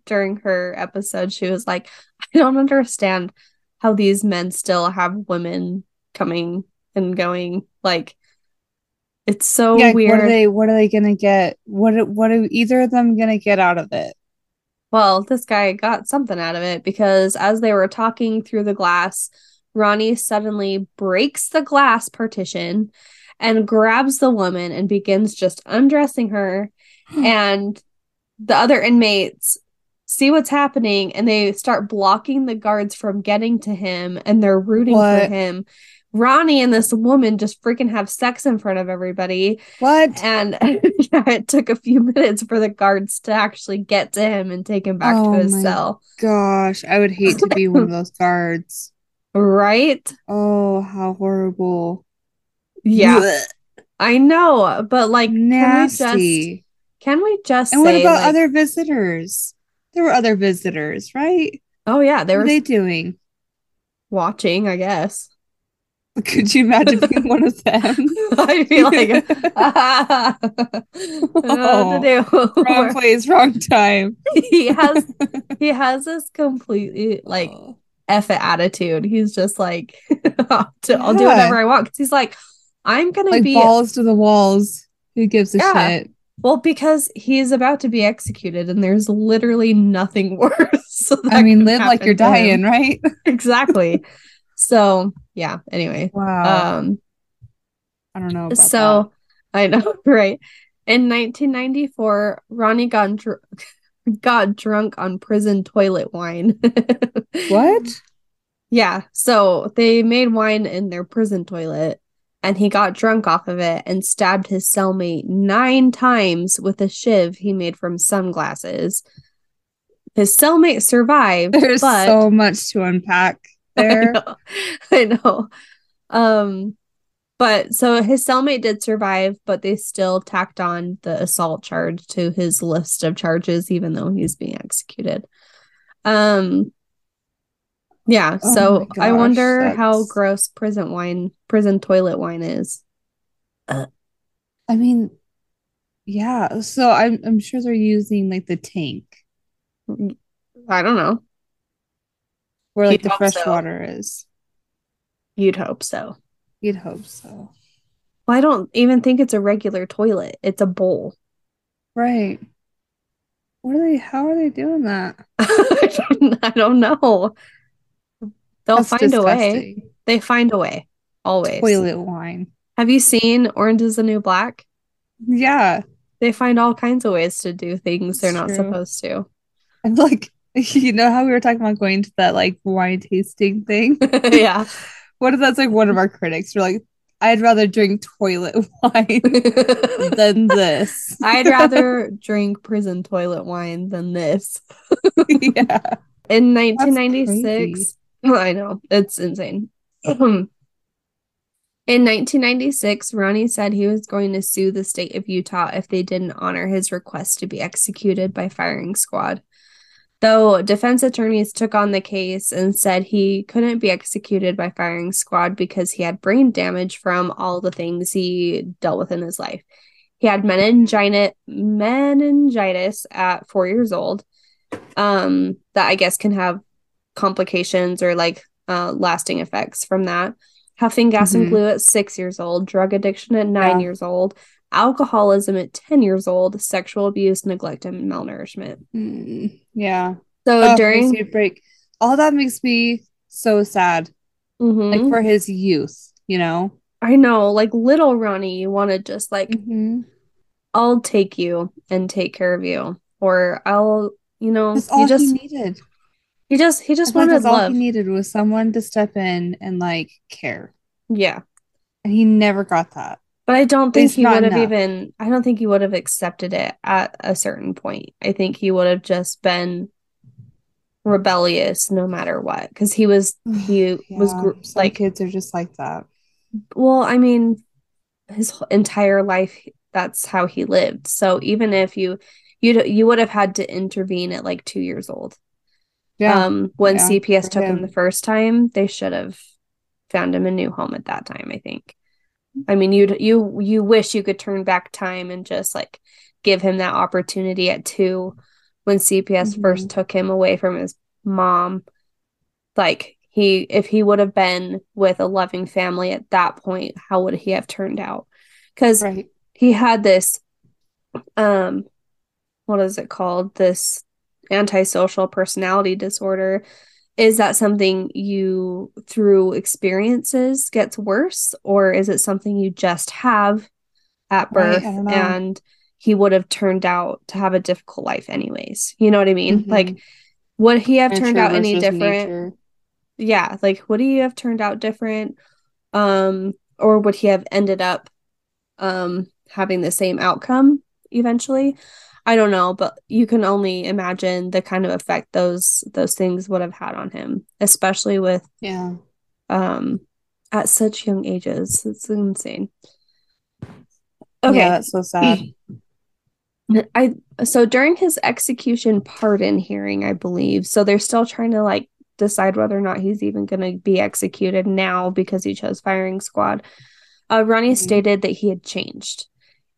during her episode, she was like, I don't understand how these men still have women coming and going, like, it's so weird. What are they gonna get? What are either of them gonna get out of it? Well, this guy got something out of it, because as they were talking through the glass, Ronnie suddenly breaks the glass partition and grabs the woman and begins just undressing her. And the other inmates see what's happening, and they start blocking the guards from getting to him, and they're rooting for him. Ronnie and this woman just freaking have sex in front of everybody. What? And yeah, it took a few minutes for the guards to actually get to him and take him back to his cell. Gosh, I would hate to be one of those guards. Right? Oh, how horrible. Yeah. Blech. I know, but like, nasty. Can we just And what about other visitors? There were other visitors, right? Oh yeah, what were they doing? Watching, I guess. Could you imagine being one of them? I feel like, to do. Wrong place, wrong time. He has this completely like F it attitude. He's just like, I'll do whatever I want. Because he's like, I'm gonna be balls to the walls. Who gives a shit? Well, because he's about to be executed, and there's literally nothing worse. I mean, live like you're dying, right? Exactly. So yeah, anyway. Wow. I don't know about that. I know, right? In 1994, Ronnie got drunk on prison toilet wine. What? Yeah, so they made wine in their prison toilet, and he got drunk off of it and stabbed his cellmate 9 times with a shiv he made from sunglasses. His cellmate survived. There's so much to unpack there. I know. But so his cellmate did survive, but they still tacked on the assault charge to his list of charges, even though he's being executed. Yeah, so I wonder how gross prison toilet wine is. I mean, yeah, so I'm sure they're using like the tank. I don't know. Where like the fresh water is. You'd hope so. You'd hope so. Well, I don't even think it's a regular toilet. It's a bowl. Right. How are they doing that? I don't know. They'll That's find disgusting. A way. They find a way. Always. Toilet wine. Have you seen Orange is the New Black? Yeah. They find all kinds of ways to do things they're not supposed to. And like, you know how we were talking about going to that like wine tasting thing? Yeah. What if that's like one of our critics? We're like, I'd rather drink toilet wine than this. I'd rather drink prison toilet wine than this. Yeah. In 1996... I know. It's insane. In 1996, Ronnie said he was going to sue the state of Utah if they didn't honor his request to be executed by firing squad. Though defense attorneys took on the case and said he couldn't be executed by firing squad because he had brain damage from all the things he dealt with in his life. He had meningitis at 4 years old, that I guess can have complications or like lasting effects from that. Huffing gas and glue at 6 years old, drug addiction at 9 years old, alcoholism at 10 years old, sexual abuse, neglect, and malnourishment. Yeah. So during a break, all that makes me so sad. Like for his youth, you know. I know, like little Ronnie, you want to just like, I'll take you and take care of you, or I'll, you know, that's all you just he needed. He just wanted love. All he needed was someone to step in and like care. Yeah, and he never got that. But I don't think he would have I don't think he would have accepted it at a certain point. I think he would have just been rebellious no matter what, because he was like kids are just like that. Well, I mean, his entire life that's how he lived. So even if you would have had to intervene at like 2 years old. Yeah. When CPS took him the first time, they should have found him a new home at that time, I think. I mean, you wish you could turn back time and just like give him that opportunity at two when CPS first took him away from his mom. Like if he would have been with a loving family at that point, how would he have turned out? Because he had this, what is it called? This antisocial personality disorder. Is that something you through experiences gets worse, or is it something you just have at birth? And he would have turned out to have a difficult life anyways, you know what I mean? Like would he have turned out any different? Yeah, like would he have turned out different, or would he have ended up having the same outcome eventually? I don't know, but you can only imagine the kind of effect those things would have had on him, especially with at such young ages. It's insane. Okay, yeah, that's so sad. So during his execution pardon hearing, I believe. So they're still trying to like decide whether or not he's even going to be executed now because he chose firing squad. Ronnie stated that he had changed.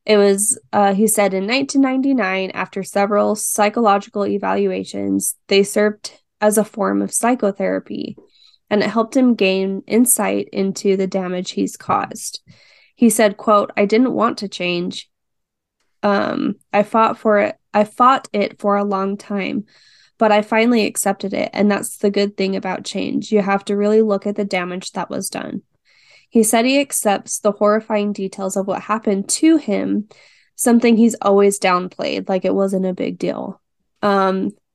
It was, he said, in 1999, after several psychological evaluations, they served as a form of psychotherapy, and it helped him gain insight into the damage he's caused. He said, quote, I didn't want to change. I fought it for a long time, but I finally accepted it. And that's the good thing about change. You have to really look at the damage that was done. He said he accepts the horrifying details of what happened to him, something he's always downplayed, like it wasn't a big deal.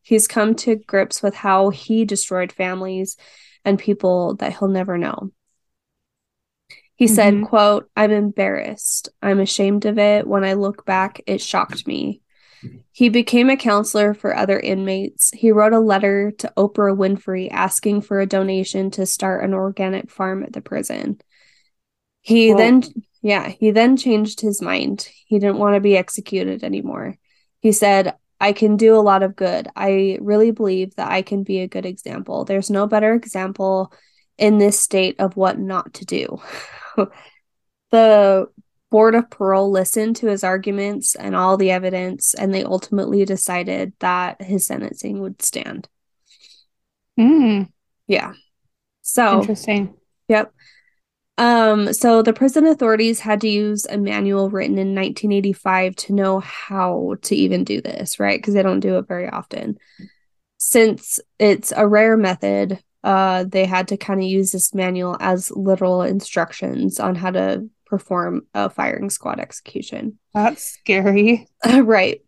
He's come to grips with how he destroyed families and people that he'll never know. He said, quote, I'm embarrassed. I'm ashamed of it. When I look back, it shocked me. He became a counselor for other inmates. He wrote a letter to Oprah Winfrey asking for a donation to start an organic farm at the prison. He then changed his mind. He didn't want to be executed anymore. He said, I can do a lot of good. I really believe that I can be a good example. There's no better example in this state of what not to do. The Board of Parole listened to his arguments and all the evidence, and they ultimately decided that his sentencing would stand. Yeah. So interesting. Yep. So the prison authorities had to use a manual written in 1985 to know how to even do this, right? Because they don't do it very often. Since it's a rare method, they had to kind of use this manual as literal instructions on how to perform a firing squad execution. That's scary. Right.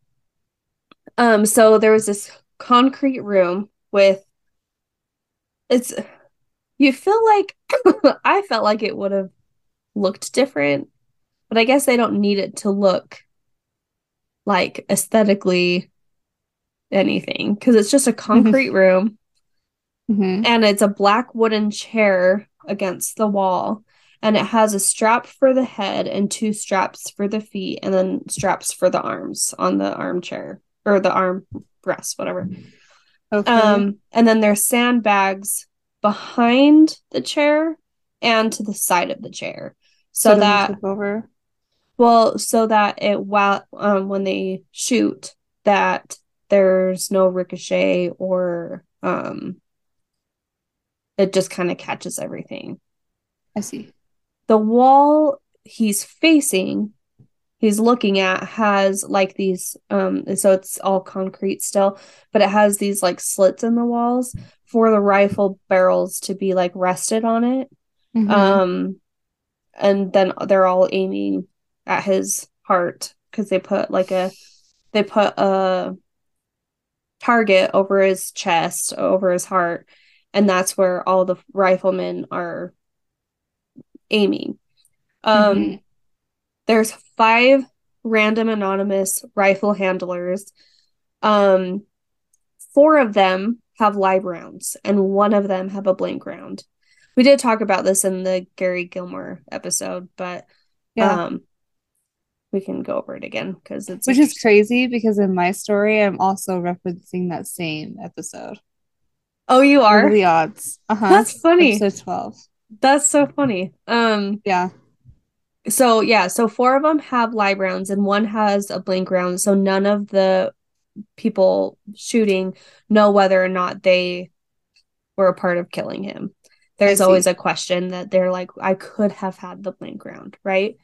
So there was this concrete room with, it's, you feel like, I felt like it would have looked different, but I guess they don't need it to look like aesthetically anything, because it's just a concrete room. Mm-hmm. And it's a black wooden chair against the wall, and it has a strap for the head and two straps for the feet, and then straps for the arms on the armchair or the arm rest, whatever. Okay. And then there's sandbags behind the chair and to the side of the chair, so that tip over. Well, so that it when they shoot, that there's no ricochet or it just kind of catches everything. I see. The wall he's looking at has like these, so it's all concrete still, but it has these like slits in the walls for the rifle barrels to be like rested on it. Mm-hmm. And then they're all aiming at his heart, because they put a target over his chest, over his heart. And that's where all the riflemen are aiming. Mm-hmm. There's 5 random anonymous rifle handlers. 4 of them have live rounds, and 1 of them have a blank round. We did talk about this in the Gary Gilmore episode, but yeah. We can go over it again, because it's which is crazy, because in my story, I'm also referencing that same episode. Oh, you are? The odds. That's funny. Episode 12. That's so funny. Yeah. So 4 of them have live rounds and 1 has a blank round. So none of the people shooting know whether or not they were a part of killing him. There's always a question that they're like, I could have had the blank round, right?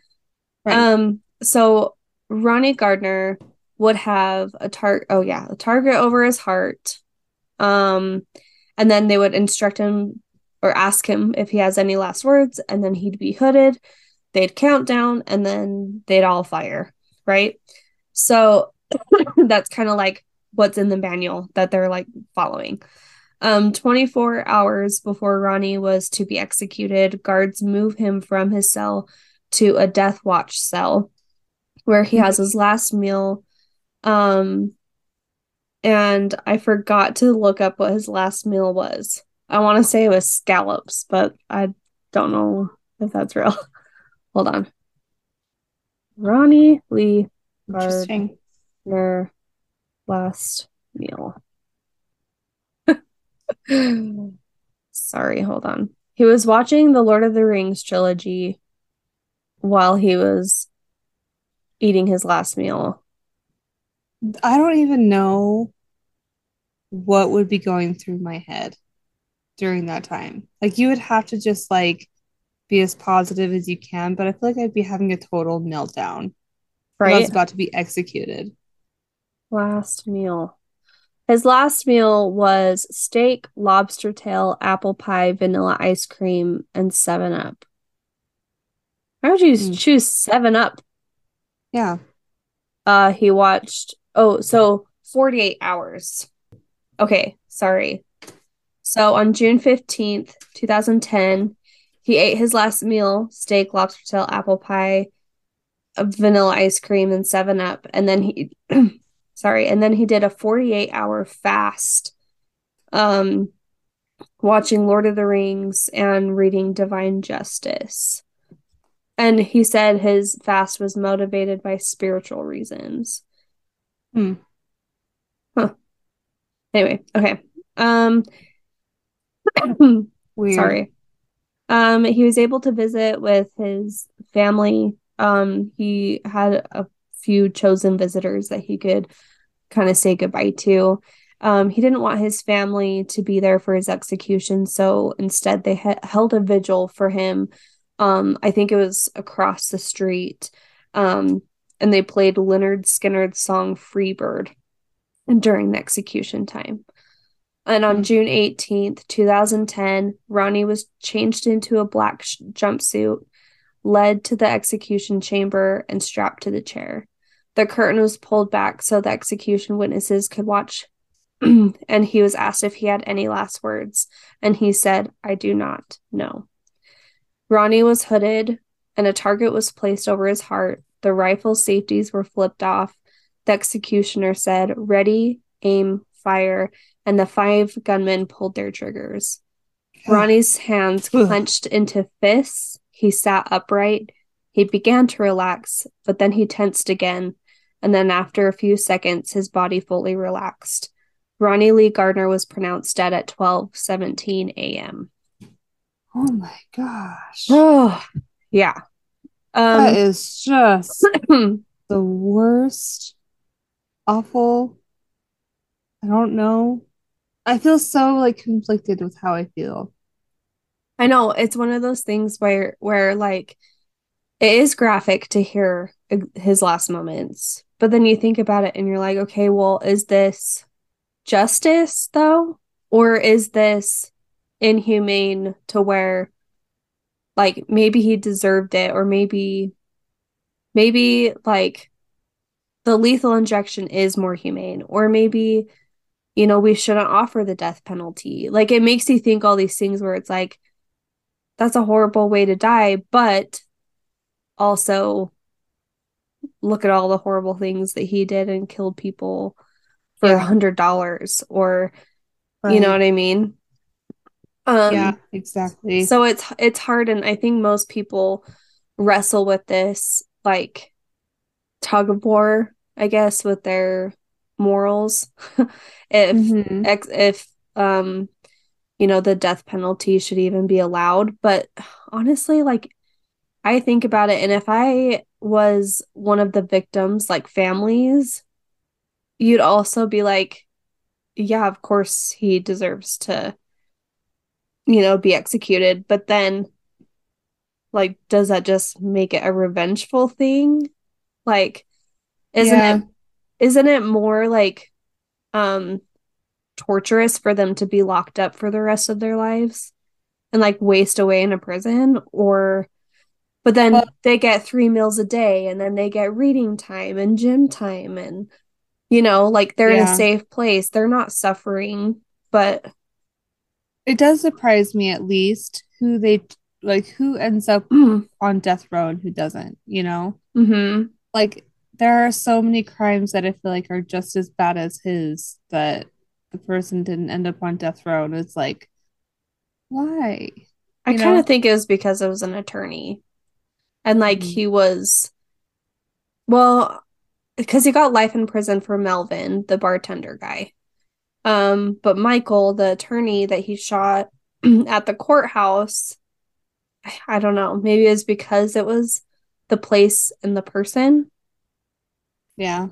Right. So Ronnie Gardner would have a target over his heart. And then they would instruct him or ask him if he has any last words, and then he'd be hooded. They'd count down, and then they'd all fire, right? So that's kind of like what's in the manual that they're like following. 24 hours before Ronnie was to be executed, guards move him from his cell to a death watch cell where he has his last meal. And I forgot to look up what his last meal was. I want to say it was scallops, but I don't know if that's real. Hold on. Ronnie Lee Gardner last meal. Sorry, hold on. He was watching the Lord of the Rings trilogy while he was eating his last meal. I don't even know what would be going through my head during that time. Like, you would have to just like be as positive as you can, but I feel like I'd be having a total meltdown. Right. I was about to be executed. Last meal. His last meal was steak, lobster tail, apple pie, vanilla ice cream, and 7-Up. Why would you choose 7-Up? Yeah. He watched... Oh, so 48 hours. Okay, sorry. So on June 15th, 2010... he ate his last meal, steak, lobster tail, apple pie, vanilla ice cream, and 7-Up. And then he, and then he did a 48-hour fast, watching Lord of the Rings and reading Divine Justice. And he said his fast was motivated by spiritual reasons. Huh. Anyway, okay. Weird. Sorry. He was able to visit with his family. He had a few chosen visitors that he could kind of say goodbye to. He didn't want his family to be there for his execution, so instead they held a vigil for him. I think it was across the street, and they played Lynyrd Skynyrd's song "Free Bird" during the execution time. And on June 18th, 2010, Ronnie was changed into a black jumpsuit, led to the execution chamber, and strapped to the chair. The curtain was pulled back so the execution witnesses could watch. And he was asked if he had any last words, and he said, "I do not know." Ronnie was hooded, and a target was placed over his heart. The rifle safeties were flipped off. The executioner said, "Ready, aim, fire," and the five gunmen pulled their triggers. Ronnie's hands clenched into fists. He sat upright. He began to relax, but then he tensed again, and then after a few seconds, his body fully relaxed. Ronnie Lee Gardner was pronounced dead at 12:17 a.m. Oh my gosh. Oh, yeah. That is just the worst, awful. I don't know. I feel so conflicted with how I feel. I know. It's one of those things where it is graphic to hear his last moments, but then you think about it and you're like, okay, well, is this justice though, or is this inhumane to where maybe he deserved it, or maybe the lethal injection is more humane, or maybe we shouldn't offer the death penalty. It makes you think all these things where it's that's a horrible way to die, but also look at all the horrible things that he did and killed people for $100 or right. You know what I mean? Yeah, exactly. So it's hard, and I think most people wrestle with this tug of war, I guess, with their morals. If the death penalty should even be allowed. But honestly, I think about it, and if I was one of the victims, families, you'd also be yeah, of course he deserves to, be executed. But then, does that just make it a revengeful thing? Isn't it more torturous for them to be locked up for the rest of their lives and waste away in a prison? But then they get 3 meals a day, and then they get reading time and gym time, and they're in a safe place. They're not suffering, but it does surprise me at least who they who ends up on death row and who doesn't, Mm-hmm. There are so many crimes that I feel are just as bad as his that the person didn't end up on death row, and it's why? I kind of think it was because it was an attorney, and he was, well, because he got life in prison for Melvin, the bartender guy. But Michael, the attorney that he shot at the courthouse, I don't know, maybe it was because it was the place and the person. Yeah.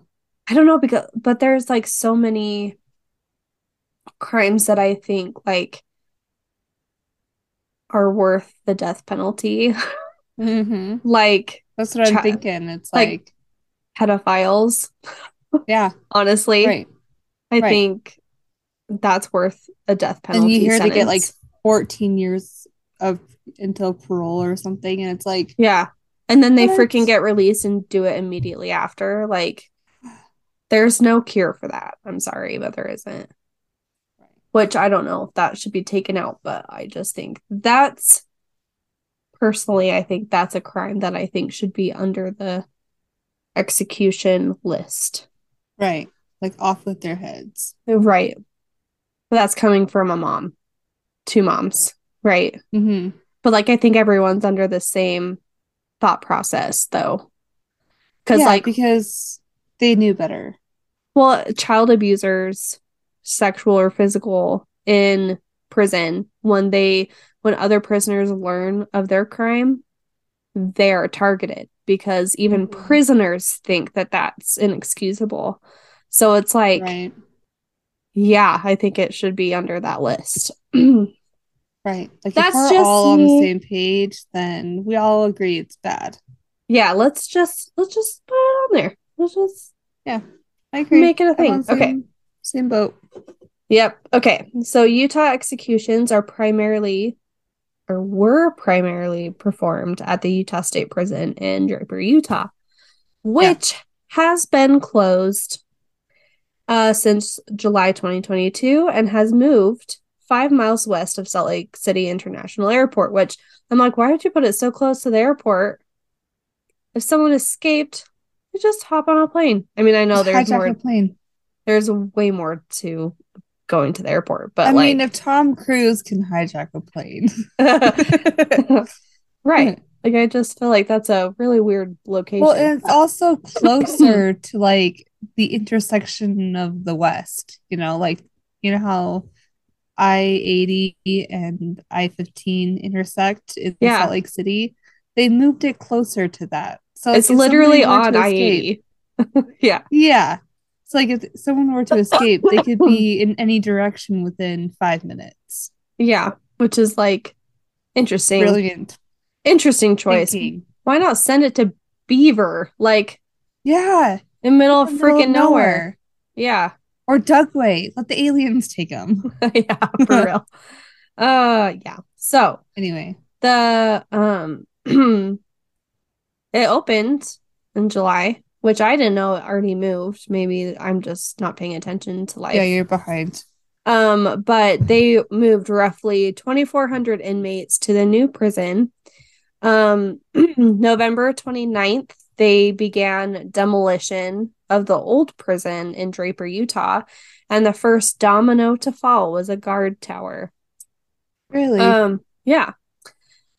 I don't know, but there's so many crimes that I think are worth the death penalty. Mm-hmm. That's what I'm thinking. It's pedophiles. Yeah. Honestly. Right. I think that's worth a death penalty. And you hear sentence. They get 14 years of until parole or something, and it's yeah. And then they freaking get released and do it immediately after. There's no cure for that. I'm sorry, but there isn't. Which I don't know if that should be taken out, but I just think that's, personally, I think that's a crime that I think should be under the execution list. Right. Off with their heads. Right. But that's coming from a mom. 2 moms. Right. Mm-hmm. But I think everyone's under the same thought process, though, because they knew better. well, child abusers, sexual or physical, in prison, when other prisoners learn of their crime, they are targeted, because even prisoners think that that's inexcusable. So it's like, right. Yeah, I think it should be under that list. Right. Like, that's if we're just all on the same page, then we all agree it's bad. Yeah, let's just put it on there. Let's just, yeah, I agree. Make it a thing. Same boat. Yep. Okay. So Utah executions were primarily performed at the Utah State Prison in Draper, Utah, which has been closed since July 2022 and has moved 5 miles west of Salt Lake City International Airport, which I'm like, why would you put it so close to the airport? If someone escaped, you just hop on a plane. I mean, I know there's more. There's way more to going to the airport, but I mean, if Tom Cruise can hijack a plane, right? Like, I just feel like that's a really weird location. Well, and it's also closer to like the intersection of the West. You know, like, you know how I-80 and I-15 intersect in Salt Lake City. They moved it closer to that, so it's literally on I-80. Yeah. It's so like if someone were to escape, they could be in any direction within 5 minutes. Yeah, which is like interesting. Brilliant. Interesting choice. Thinking. Why not send it to Beaver? Like, yeah, in the middle of freaking nowhere. Yeah. Or Dugway. Let the aliens take them. Yeah, for real. Yeah. So anyway, the it opened in July, which I didn't know it already moved. Maybe I'm just not paying attention to life. Yeah, you're behind. But they moved roughly 2,400 inmates to the new prison. November 29th, they began demolition of the old prison in Draper, Utah. And the first domino to fall was a guard tower. Really? Yeah.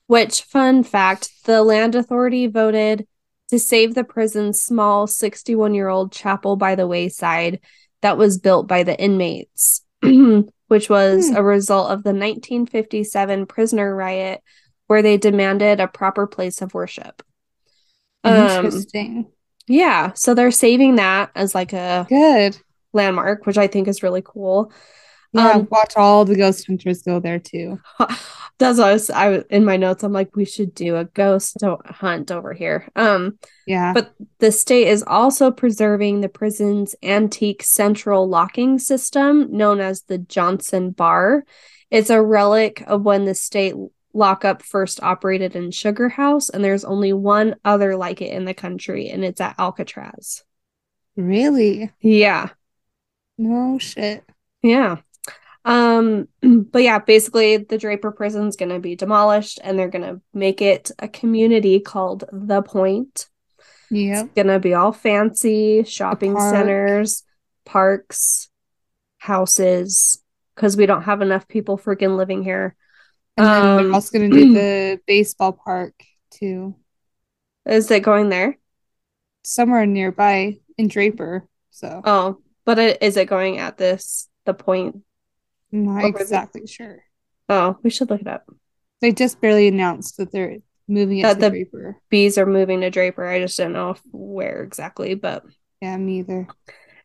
Which, fun fact, the land authority voted to save the prison's small 61-year-old chapel by the wayside that was built by the inmates, which was a result of the 1957 prisoner riot where they demanded a proper place of worship. Interesting. Yeah, so they're saving that as like a good landmark, which I think is really cool. Yeah, watch all the ghost hunters go there too. That's what I was in my notes. I'm like, we should do a ghost hunt over here. Yeah. But the state is also preserving the prison's antique central locking system, known as the Johnson Bar. It's a relic of when the state lockup first operated in Sugar House, and there's only one other like it in the country, and it's at Alcatraz. Really? Yeah. No shit. Yeah. But yeah, basically the Draper prison's going to be demolished and they're going to make it a community called The Point. Yeah. It's going to be all fancy shopping centers, parks, houses, because we don't have enough people freaking living here. And then they're also going to do the baseball park too. Is it going there? Somewhere nearby in Draper. So. Oh, but is it going at The Point? I'm not exactly sure. Oh, we should look it up. They just barely announced that they're moving it to Draper. Bees are moving to Draper. I just don't know where exactly, but yeah, me either.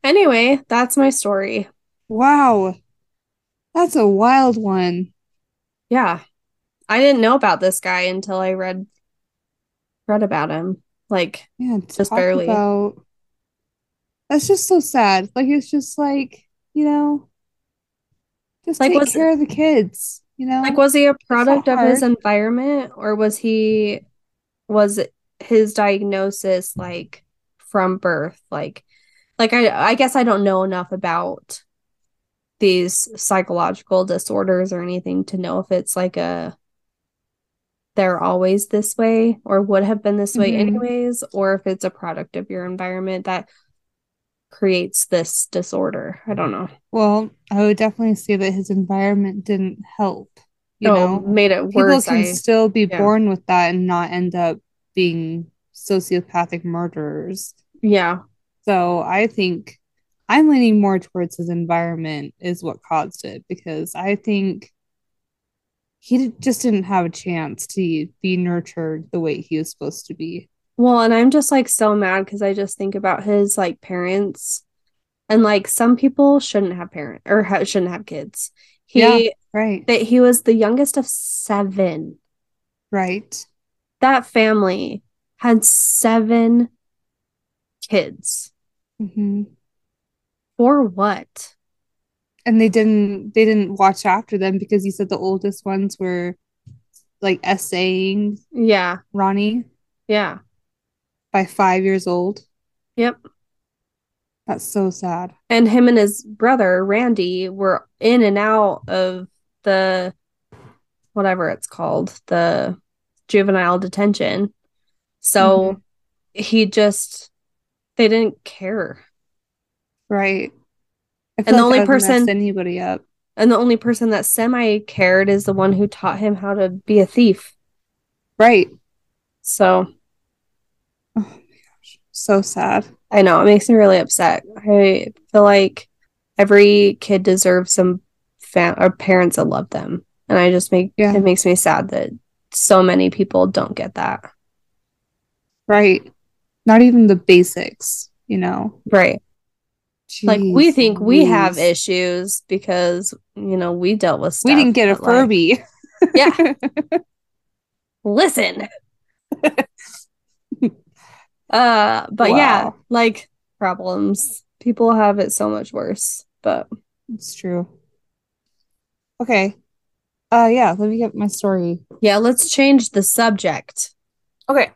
Anyway, that's my story. Wow, that's a wild one. Yeah, I didn't know about this guy until I read about him. Like, yeah, just barely. That's just so sad. Like, it's just like, you know. Just like, take care of the kids, you know? Like, was he a product of his environment, or was his diagnosis, like, from birth? Like I guess I don't know enough about these psychological disorders or anything to know if it's, like, they're always this way or would have been this way anyways, or if it's a product of your environment that creates this disorder. I don't know. Well, I would definitely say that his environment didn't help. You know, made it worse. People can still be born with that and not end up being sociopathic murderers. Yeah. So I think I'm leaning more towards his environment is what caused it, because I think he just didn't have a chance to be nurtured the way he was supposed to be. Well, and I'm just, like, so mad because I just think about his, like, parents. And, like, some people shouldn't have parents or shouldn't have kids. That he was the youngest of 7. Right. That family had 7 kids. Mm-hmm. For what? And they didn't watch after them, because you said the oldest ones were, like, essaying. Yeah. Ronnie. Yeah. By 5 years old. Yep. That's so sad. And him and his brother, Randy, were in and out of the, whatever it's called, the juvenile detention. So they didn't care. Right. And the only person that semi-cared is the one who taught him how to be a thief. Right. So. Oh my gosh. So sad. I know. It makes me really upset. I feel like every kid deserves some parents that love them. And I just it makes me sad that so many people don't get that. Right. Not even the basics, you know? Right. Jeez, like, we think we have issues because, you know, we dealt with stuff. We didn't get a Furby. Yeah. Listen. But wow. Yeah, like, problems. People have it so much worse, but it's true. Okay. Let me get my story. Yeah, let's change the subject. Okay.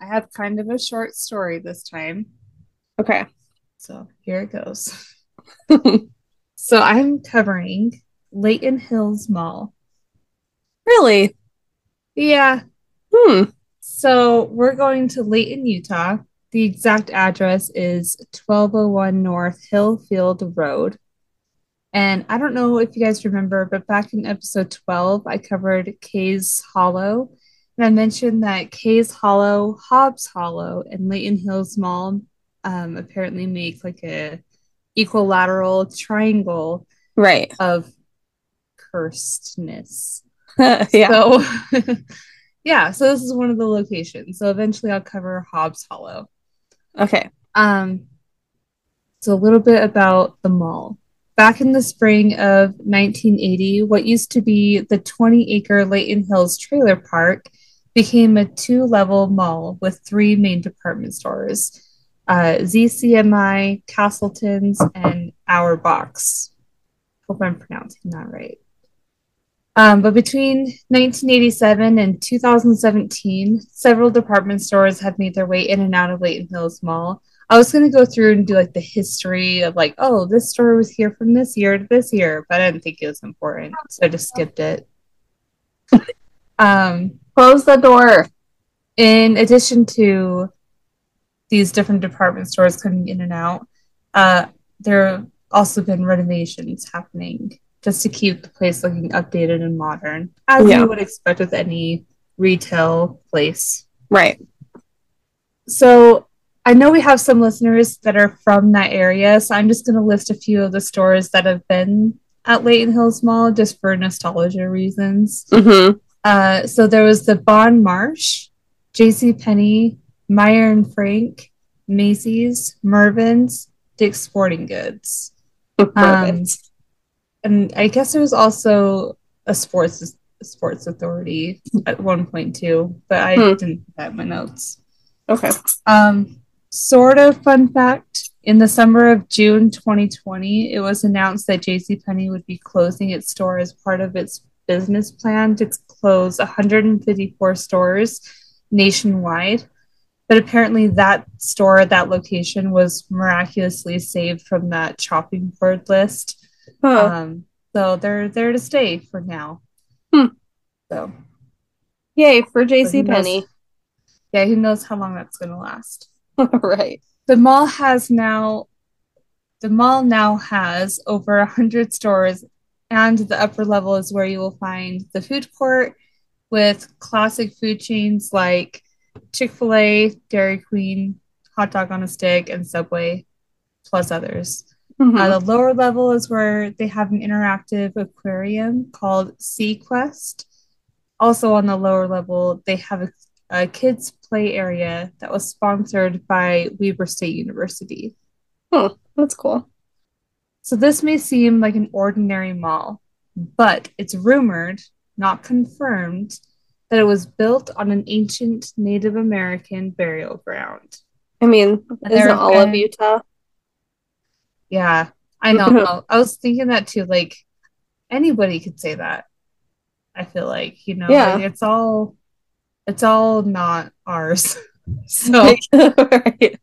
I have kind of a short story this time. Okay. So here it goes. So I'm covering Layton Hills Mall. Really? Yeah. So we're going to Layton, Utah. The exact address is 1201 North Hillfield Road. And I don't know if you guys remember, but back in episode 12, I covered Kay's Hollow. And I mentioned that Kay's Hollow, Hobbs Hollow, and Layton Hills Mall apparently make, like, a equilateral triangle, right, of cursedness. Yeah. So... Yeah, so this is one of the locations. So eventually I'll cover Hobbs Hollow. Okay. So a little bit about the mall. Back in the spring of 1980, what used to be the 20-acre Layton Hills Trailer Park became a 2-level mall with 3 main department stores, ZCMI, Castleton's, and Our Box. Hope I'm pronouncing that right. But between 1987 and 2017, several department stores have made their way in and out of Layton Hills Mall. I was going to go through and do, like, the history of, like, oh, this store was here from this year to this year, but I didn't think it was important, so I just skipped it. Close the door. In addition to these different department stores coming in and out, there have also been renovations happening, just to keep the place looking updated and modern, as you would expect with any retail place. Right. So I know we have some listeners that are from that area, so I'm just going to list a few of the stores that have been at Layton Hills Mall just for nostalgia reasons. Mm-hmm. So there was the Bon Marsh, JCPenney, Meyer & Frank, Macy's, Mervyn's, Dick's Sporting Goods. And I guess there was also a sports authority at one point, too. But I didn't put that in my notes. Okay. Sort of fun fact. In the summer of June 2020, it was announced that JCPenney would be closing its store as part of its business plan to close 154 stores nationwide. But apparently that store, that location, was miraculously saved from that chopping board list. So they're there to stay for now. So yay for JCPenney. Yeah, who knows how long that's gonna last. Right. The mall now has over 100 stores, and the upper level is where you will find the food court with classic food chains like Chick-fil-A, Dairy Queen, Hot Dog on a Stick, and Subway. plus others. Mm-hmm. The lower level is where they have an interactive aquarium called Sea Quest. Also on the lower level, they have a kids play area that was sponsored by Weber State University. Oh, huh, that's cool. So this may seem like an ordinary mall, but it's rumored, not confirmed, that it was built on an ancient Native American burial ground. I mean, isn't all of Utah? Yeah, I know. I was thinking that too. Like, anybody could say that. I feel like, you know, yeah. Like it's all not ours. So, right.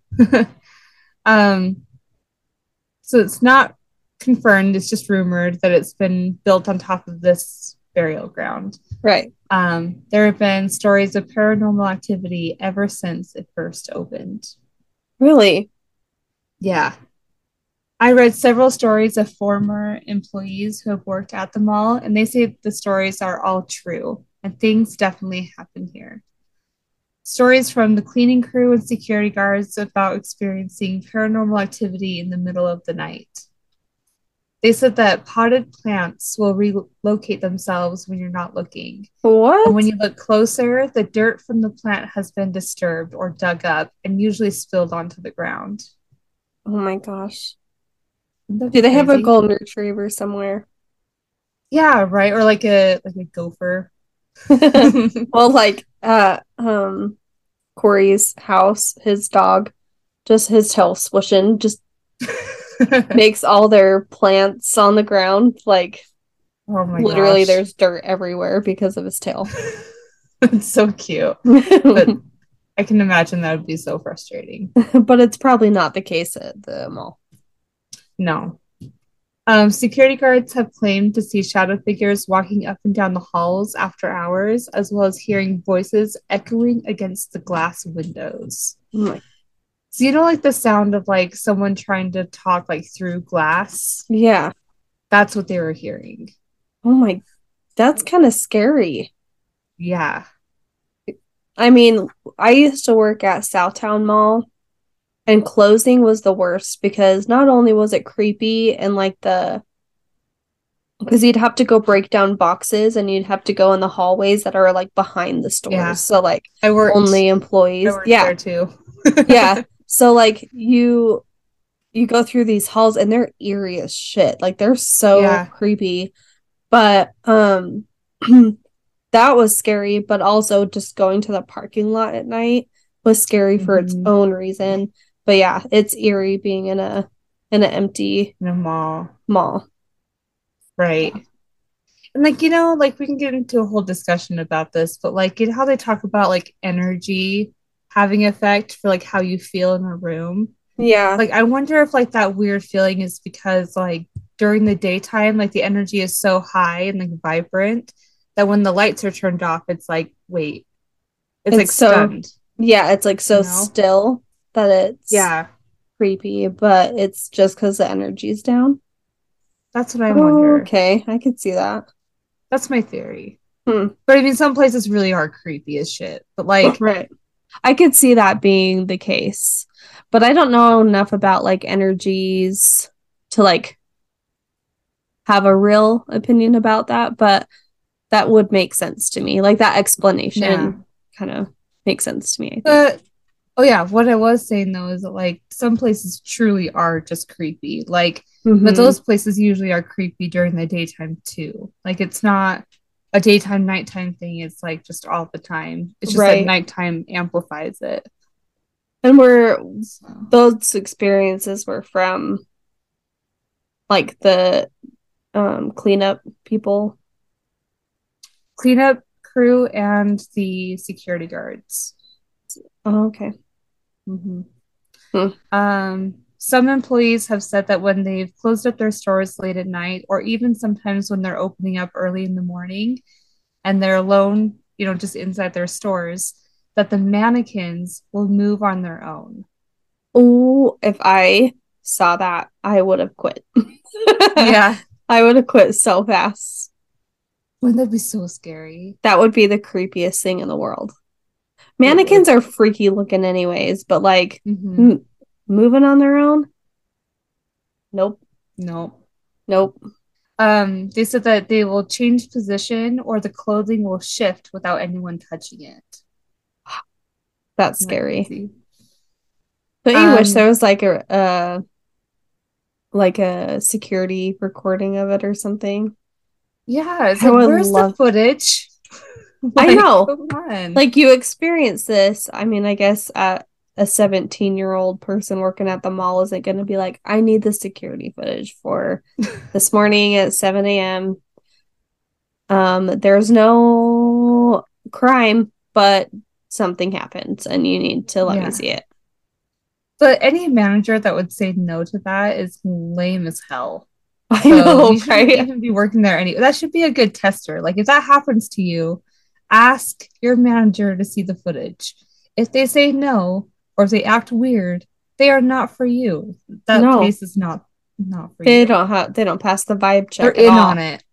So it's not confirmed. It's just rumored that it's been built on top of this burial ground. Right. There have been stories of paranormal activity ever since it first opened. Really? Yeah. I read several stories of former employees who have worked at the mall, and they say the stories are all true, and things definitely happen here. Stories from the cleaning crew and security guards about experiencing paranormal activity in the middle of the night. They said that potted plants will relocate themselves when you're not looking. What? And when you look closer, the dirt from the plant has been disturbed or dug up and usually spilled onto the ground. Oh my gosh. That's do they crazy. Have a golden retriever somewhere? Yeah, right? Or like a gopher. Well, like Corey's house, his dog, just his tail swishing, just makes all their plants on the ground like oh my literally gosh. There's dirt everywhere because of his tail. It's so cute. But I can imagine that would be so frustrating. But it's probably not the case at the mall. No. Security guards have claimed to see shadow figures walking up and down the halls after hours, as well as hearing voices echoing against the glass windows. Mm. So you know, like the sound of like someone trying to talk like through glass? Yeah. That's what they were hearing. Oh my, that's kind of scary. Yeah. I mean, I used to work at Southtown Mall, and closing was the worst because not only was it creepy and like because you'd have to go break down boxes and you'd have to go in the hallways that are like behind the stores. Yeah. So like only employees. I worked there too. Yeah. So like you go through these halls and they're eerie as shit. Like they're so creepy. But that was scary, but also just going to the parking lot at night was scary for its own reason. But yeah, it's eerie being in an empty mall. Right. Yeah. And like, you know, like we can get into a whole discussion about this, but like how they talk about like energy having effect for like how you feel in a room. Yeah. Like I wonder if like that weird feeling is because like during the daytime, like the energy is so high and like vibrant that when the lights are turned off, it's like, wait, it's like so stunned. Yeah. It's like so still that it's creepy, but it's just because the energy's down. That's what I wonder. Okay. I could see that. That's my theory. Hmm. But I mean, some places really are creepy as shit, but like, right. I could see that being the case, but I don't know enough about like energies to like have a real opinion about that, but that would make sense to me. Like that explanation kind of makes sense to me, I think. But what I was saying though is that like some places truly are just creepy. Like but those places usually are creepy during the daytime too. Like it's not a daytime nighttime thing, it's like just all the time. It's just like nighttime amplifies it. And those experiences were from like the cleanup people. Cleanup crew and the security guards. Oh, okay. Mm-hmm. Some employees have said that when they've closed up their stores late at night, or even sometimes when they're opening up early in the morning and they're alone, you know, just inside their stores, that the mannequins will move on their own. Oh, if I saw that, I would have quit. Yeah. I would have quit so fast. Wouldn't that be so scary? That would be the creepiest thing in the world. Mannequins are freaky looking anyways, but like... Mm-hmm. Moving on their own? Nope. They said that they will change position or the clothing will shift without anyone touching it. That's scary. But you wish there was like a security recording of it or something. Yeah, it's like, where's the footage? Like, I know. Like, you experience this. I mean, I guess a 17-year-old person working at the mall isn't going to be like, I need the security footage for this morning at 7 a.m. There's no crime, but something happens and you need to let me see it. But any manager that would say no to that is lame as hell. I know, you shouldn't even be working there anyway. That should be a good tester. Like, if that happens to you, ask your manager to see the footage. If they say no, or if they act weird, they are not for you. That place is not for you. They don't pass the vibe check. They're in on it.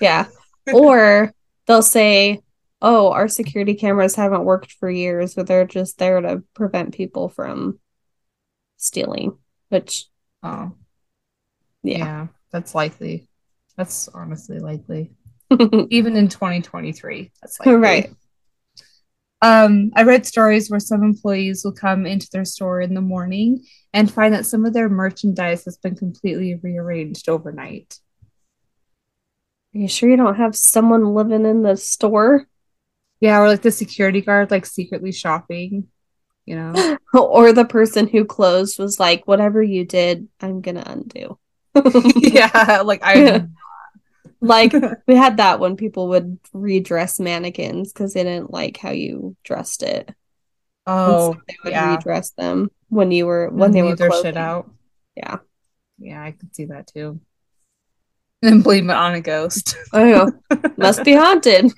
Yeah. Or they'll say, oh, our security cameras haven't worked for years, but they're just there to prevent people from stealing, which yeah, that's likely. That's honestly likely. Even in 2023, that's likely. Right. I read stories where some employees will come into their store in the morning and find that some of their merchandise has been completely rearranged overnight. Are you sure you don't have someone living in the store? Yeah, or like the security guard, like secretly shopping, you know? Or the person who closed was like, whatever you did, I'm going to undo. Yeah, like I like we had that when people would redress mannequins because they didn't like how you dressed it. Oh, so they would redress them when they were their shit out. Yeah, I could see that too. And blame it on a ghost. Oh, must be haunted.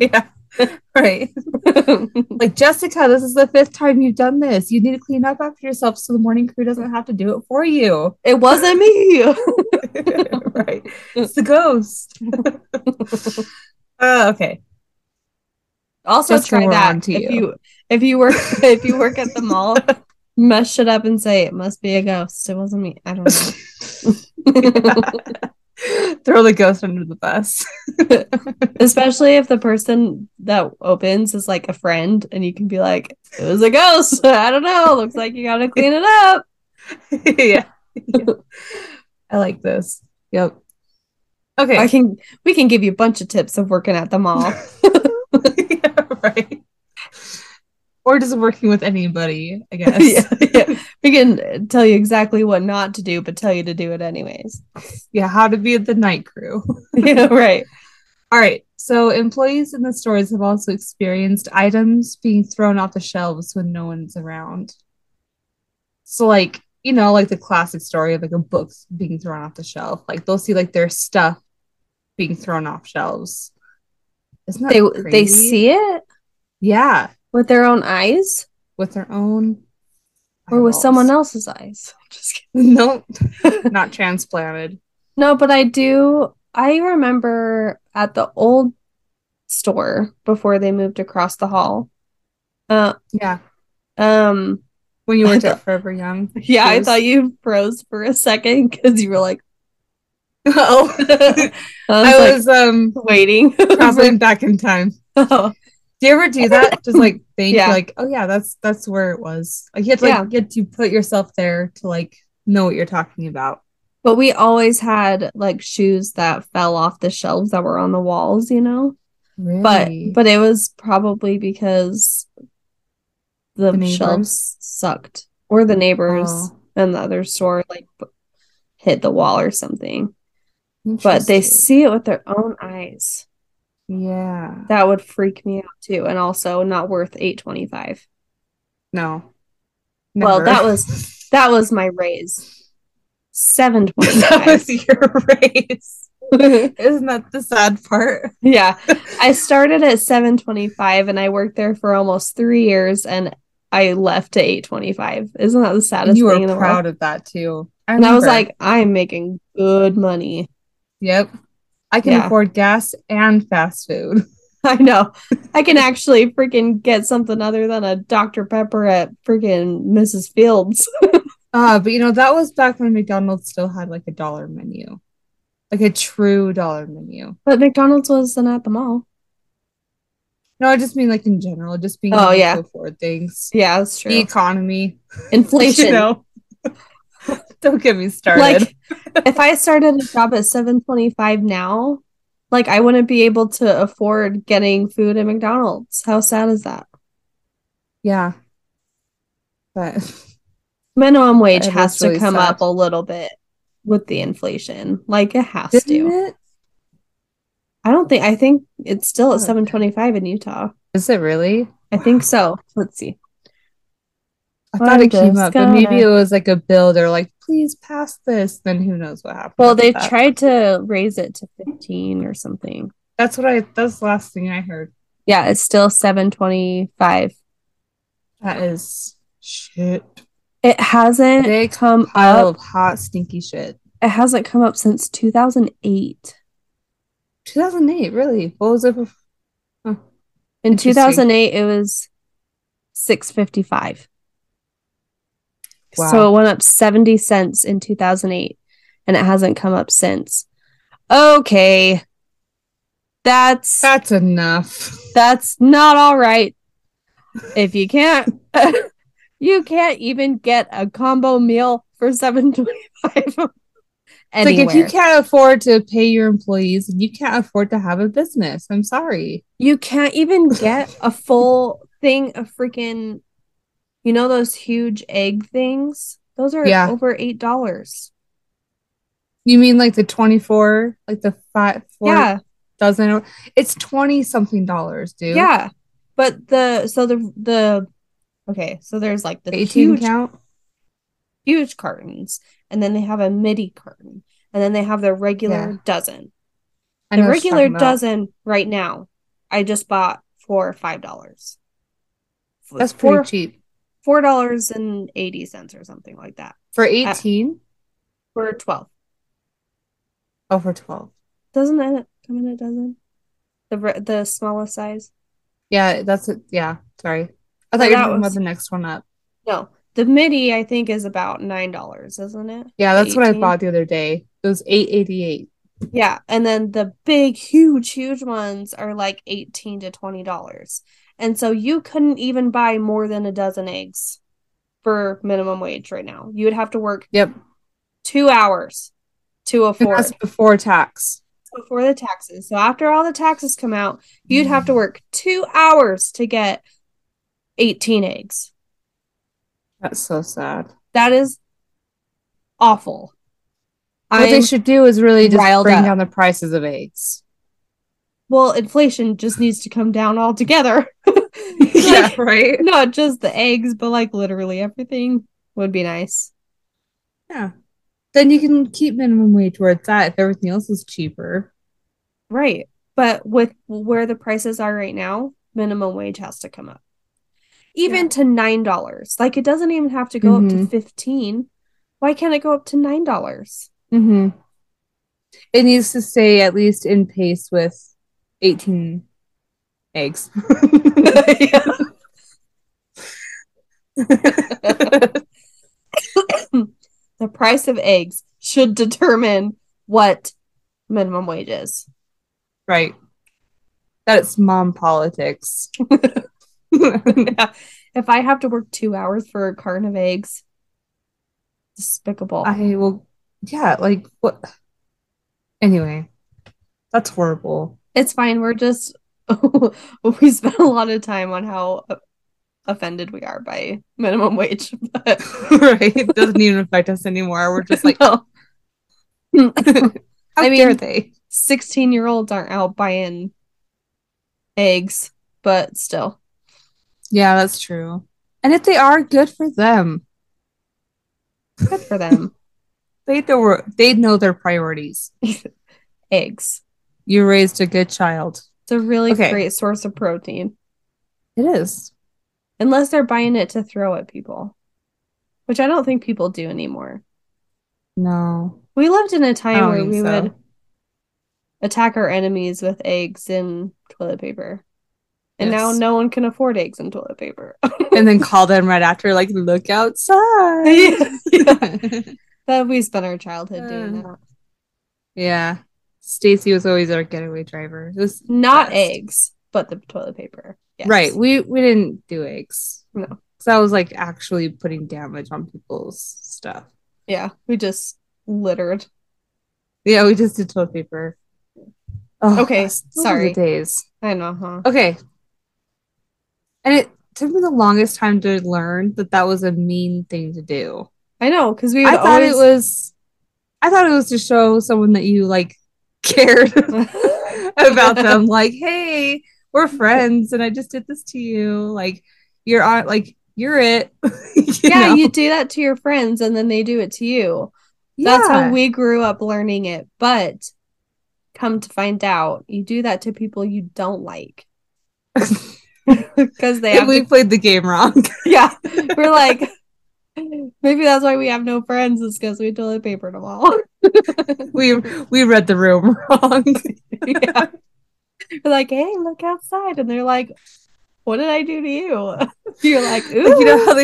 Yeah, right. Like, Jessica, this is the 5th time you've done this. You need to clean up after yourself so the morning crew doesn't have to do it for you. It wasn't me. Right. It's the ghost. Okay. Also, just try that. If you work at the mall, mess it up and say, it must be a ghost. It wasn't me. I don't know. Throw the ghost under the bus. Especially if the person that opens is like a friend and you can be like, it was a ghost. I don't know. Looks like you gotta clean it up. Yeah. I like this. Yep. Okay. We can give you a bunch of tips of working at the mall. Yeah, right. Or just working with anybody, I guess. Yeah. We can tell you exactly what not to do, but tell you to do it anyways. Yeah, how to be the night crew. Yeah, right. All right. So employees in the stores have also experienced items being thrown off the shelves when no one's around. So, like, you know, like the classic story of like a book being thrown off the shelf. Like, they'll see like their stuff being thrown off shelves. Isn't that crazy? They see it? Yeah. With their own eyes? With their own eyeballs. Or with someone else's eyes? I'm just kidding. Nope. Not transplanted. No, but I remember at the old store before they moved across the hall. When you worked at Forever Young. Yeah, I thought you froze for a second because you were like, oh. I was waiting. Traveling back in time. Oh. Do you ever do that? Just like think like, oh yeah, that's where it was. Like, you have to you put yourself there to like know what you're talking about. But we always had like shoes that fell off the shelves that were on the walls, you know? Really? But it was probably because the shelves sucked. Or the neighbors and the other store like hit the wall or something. But they see it with their own eyes. Yeah, that would freak me out too, and also not worth $8.25. No, never. Well, that was my raise. $7.25. That was your raise. Isn't that the sad part? Yeah, I started at $7.25, and I worked there for almost 3 years, and I left at $8.25. Isn't that the saddest? You were proud of that too, and I was like, I'm making good money. Yep. I can afford gas and fast food. I know. I can actually freaking get something other than a Dr. Pepper at freaking Mrs. Fields. But, you know, that was back when McDonald's still had, like, a dollar menu. Like, a true dollar menu. But McDonald's wasn't at the mall. No, I just mean, like, in general. Just being able to afford things. Yeah, that's true. The economy. Inflation. You know? Don't get me started. Like, if I started a job at $7.25 now, like, I wouldn't be able to afford getting food at McDonald's. How sad is that? Yeah. But... minimum wage has to come up a little bit with the inflation. Like, it has to. I think it's still at $7.25 in Utah. Is it really? I think so. Let's see. I thought it came up, but maybe it was like a bill. They're like, please pass this. Then who knows what happened. Well, they tried to raise it to 15 or something. That's the last thing I heard. Yeah, it's still $7.25. That is shit. It hasn't come up. Hot, stinky shit. It hasn't come up since 2008. 2008, really? What was it before? Huh. In 2008, it was $6.55. Wow. So it went up 70 cents in 2008, and it hasn't come up since. Okay. That's enough. That's not all right. If you can't... you can't even get a combo meal for $7.25 anywhere. Like, if you can't afford to pay your employees, you can't afford to have a business. I'm sorry. You can't even get a full thing of freaking, you know, those huge egg things? Those are over $8. You mean like the 24, like the 4 dozen? It's 20 something dollars, dude. Yeah. But okay, so there's like the 18 huge cartons, and then they have a midi carton, and then they have the regular dozen. The regular dozen right now, I just bought for $5. That's pretty cheap. $4.80 or something like that. For 18? For 12. Oh, for 12. Doesn't it come in a dozen? The smallest size? Yeah, that's it. Yeah, sorry. I thought you were talking about the next one up. No. The midi, I think, is about $9, isn't it? Yeah, that's what I bought the other day. It was $8.88. Yeah, and then the big, huge, huge ones are like $18 to $20. And so you couldn't even buy more than a dozen eggs for minimum wage right now. You would have to work 2 hours to afford. And that's before tax. Before the taxes. So after all the taxes come out, you'd have to work 2 hours to get 18 eggs. That's so sad. That is awful. What they should do is really just bring down the prices of eggs. Well, inflation just needs to come down altogether. Yeah, right? Not just the eggs, but like literally everything would be nice. Yeah. Then you can keep minimum wage where it's at if everything else is cheaper. Right. But with where the prices are right now, minimum wage has to come up. Even to $9. Like, it doesn't even have to go up to $15. Why can't it go up to $9? Mm-hmm. It needs to stay at least in pace with 18 eggs. The price of eggs should determine what minimum wage is. Right. That's mom politics. If I have to work 2 hours for a carton of eggs, despicable. Like, what? Anyway, that's horrible. It's fine. We're just, we spent a lot of time on how offended we are by minimum wage. But... right. It doesn't even affect us anymore. We're just like, oh, no. How dare they? 16-year-olds aren't out buying eggs, but still. Yeah, that's true. And if they are, good for them. Good for them. They know their priorities. Eggs. You raised a good child. It's a really great source of protein. It is. Unless they're buying it to throw at people. Which I don't think people do anymore. No. We lived in a time where we would attack our enemies with eggs and toilet paper. And now no one can afford eggs and toilet paper. And then call them right after, like, look outside. Yeah. That we spent our childhood doing that. Yeah. Stacy was always our getaway driver. It was not eggs, but the toilet paper. Yes. Right. We didn't do eggs. No. Because that was, like, actually putting damage on people's stuff. Yeah. We just littered. Yeah, we just did toilet paper. Oh, okay. Sorry. Days. I know, huh? Okay. And it took me the longest time to learn that that was a mean thing to do. I know, because we. I thought it was to show someone that you like cared about them. Like, hey, we're friends, and I just did this to you. Like, you're on. Like, you're it. you know? You do that to your friends, and then they do it to you. Yeah. That's how we grew up learning it. But come to find out, you do that to people you don't like. Because we played the game wrong. Yeah, we're like, maybe that's why we have no friends, is because we toilet papered them all. we read the room wrong. Yeah, we're like, hey, look outside, and they're like, what did I do to you? You're like, ooh. you know how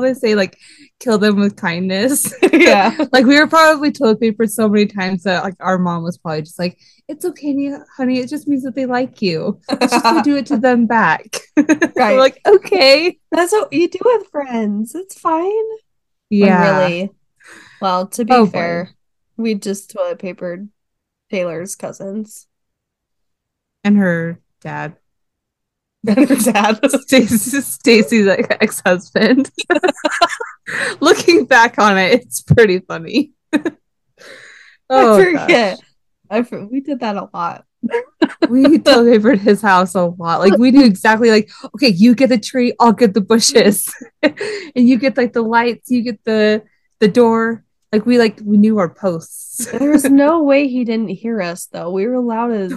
they say like, kill them with kindness. Yeah. Like, we were probably toilet papered so many times that, like, our mom was probably just like, it's okay, honey, it just means that they like you. It's just to do it to them back. Right. We're like, okay. That's what you do with friends. It's fine. Yeah. When really, well, to be fair, we just toilet papered Taylor's cousins. And her dad. And her dad. Stacy's ex-husband. Looking back on it, it's pretty funny. We did that a lot. We toilet papered his house a lot. Like, we knew exactly, like, okay, you get the tree, I'll get the bushes. And you get, like, the lights, you get the door. Like, we knew our posts. There was no way he didn't hear us, though. We were loud as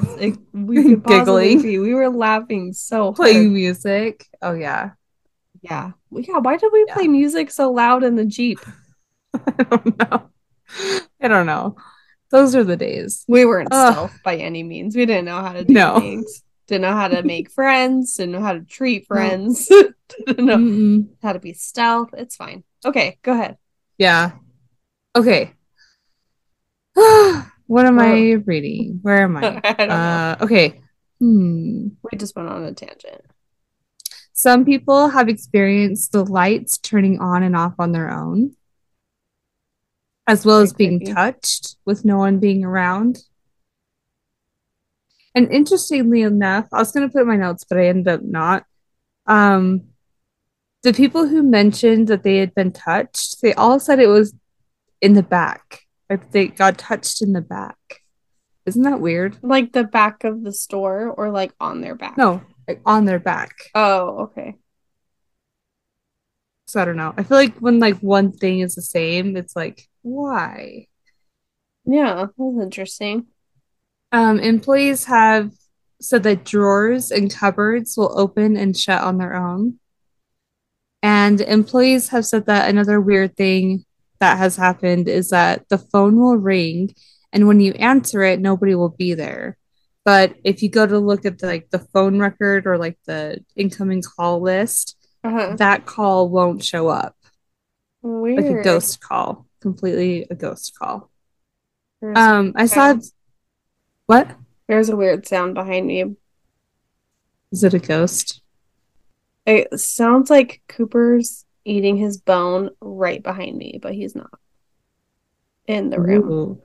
we could possibly be. We were laughing so hard. Playing music. Oh, yeah. Yeah. Yeah, why did we play music so loud in the Jeep? I don't know. Those are the days. We weren't stealth by any means. We didn't know how to do things. Didn't know how to make friends. Didn't know how to treat friends. Didn't know how to be stealth. It's fine. Okay, go ahead. Yeah. Okay. What am I reading? Where am I? I don't know. Okay. We just went on a tangent. Some people have experienced the lights turning on and off on their own, as well as being touched with no one being around. And interestingly enough, I was going to put my notes, but I ended up not. The people who mentioned that they had been touched, they all said it was in the back. Like, they got touched in the back. Isn't that weird? Like the back of the store, or like on their back? No. Like, on their back. Oh, okay. So I don't know. I feel like when, like, one thing is the same, it's like, why? Yeah, that's interesting. Employees have said that drawers and cupboards will open and shut on their own. And employees have said that another weird thing that has happened is that the phone will ring, and when you answer it, nobody will be there. But if you go to look at the phone record, or like the incoming call list, that call won't show up. Weird. Like a ghost call. Completely a ghost call. What? There's a weird sound behind me. Is it a ghost? It sounds like Cooper's eating his bone right behind me, but he's not in the room. Ooh.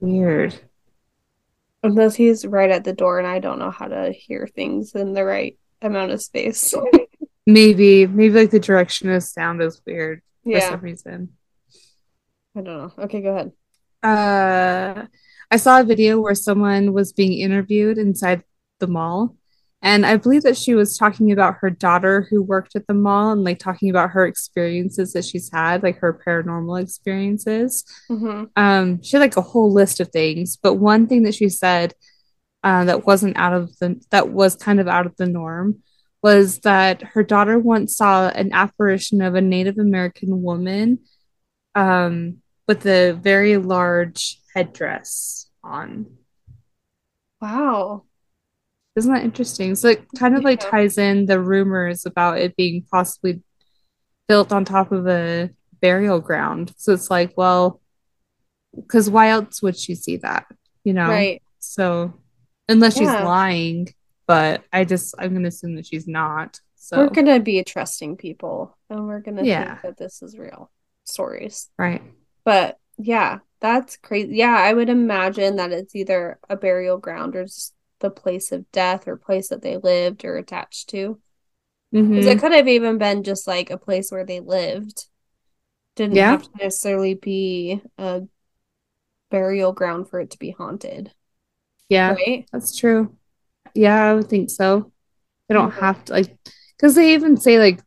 Weird. Unless he's right at the door, and I don't know how to hear things in the right amount of space. Maybe like the direction of sound is weird for some reason. I don't know. Okay, go ahead. I saw a video where someone was being interviewed inside the mall, and I believe that she was talking about her daughter who worked at the mall, and like talking about her experiences that she's had, like her paranormal experiences. Mm-hmm. She had like a whole list of things, but one thing that she said that was kind of out of the norm was that her daughter once saw an apparition of a Native American woman with a very large headdress on. Wow. Isn't that interesting? So it kind of like ties in the rumors about it being possibly built on top of a burial ground. So it's like, well, because why else would she see that? You know? Right. So unless she's lying, but I'm going to assume that she's not. So we're going to be trusting people and we're going to think that this is real stories. Right. But yeah, that's crazy. Yeah. I would imagine that it's either a burial ground or just the place of death or place that they lived or attached to. Mm-hmm. It could have even been just like a place where they lived. Didn't have to necessarily be a burial ground for it to be haunted. Yeah, right? That's true. Yeah, I would think so. They don't have to, like, because they even say like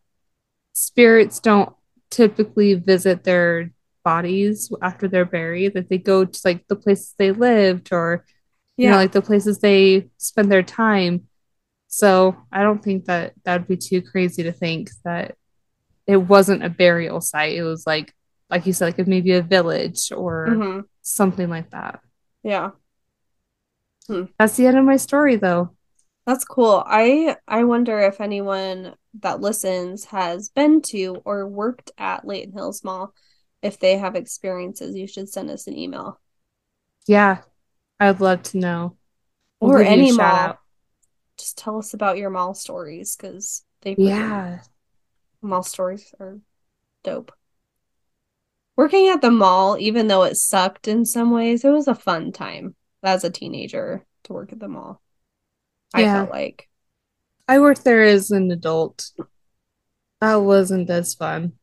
spirits don't typically visit their bodies after they're buried, that they go to like the places they lived or you know, like the places they spend their time. So I don't think that that'd be too crazy to think that it wasn't a burial site. It was like you said, like maybe a village or something like that. Yeah. That's the end of my story, though. That's cool. I wonder if anyone that listens has been to or worked at Layton Hills Mall. If they have experiences, you should send us an email. Yeah. I'd love to know. We'll or any mall. Out. Just tell us about your mall stories, because they mall stories are dope. Working at the mall, even though it sucked in some ways, it was a fun time as a teenager to work at the mall. I felt like I worked there as an adult. That wasn't as fun.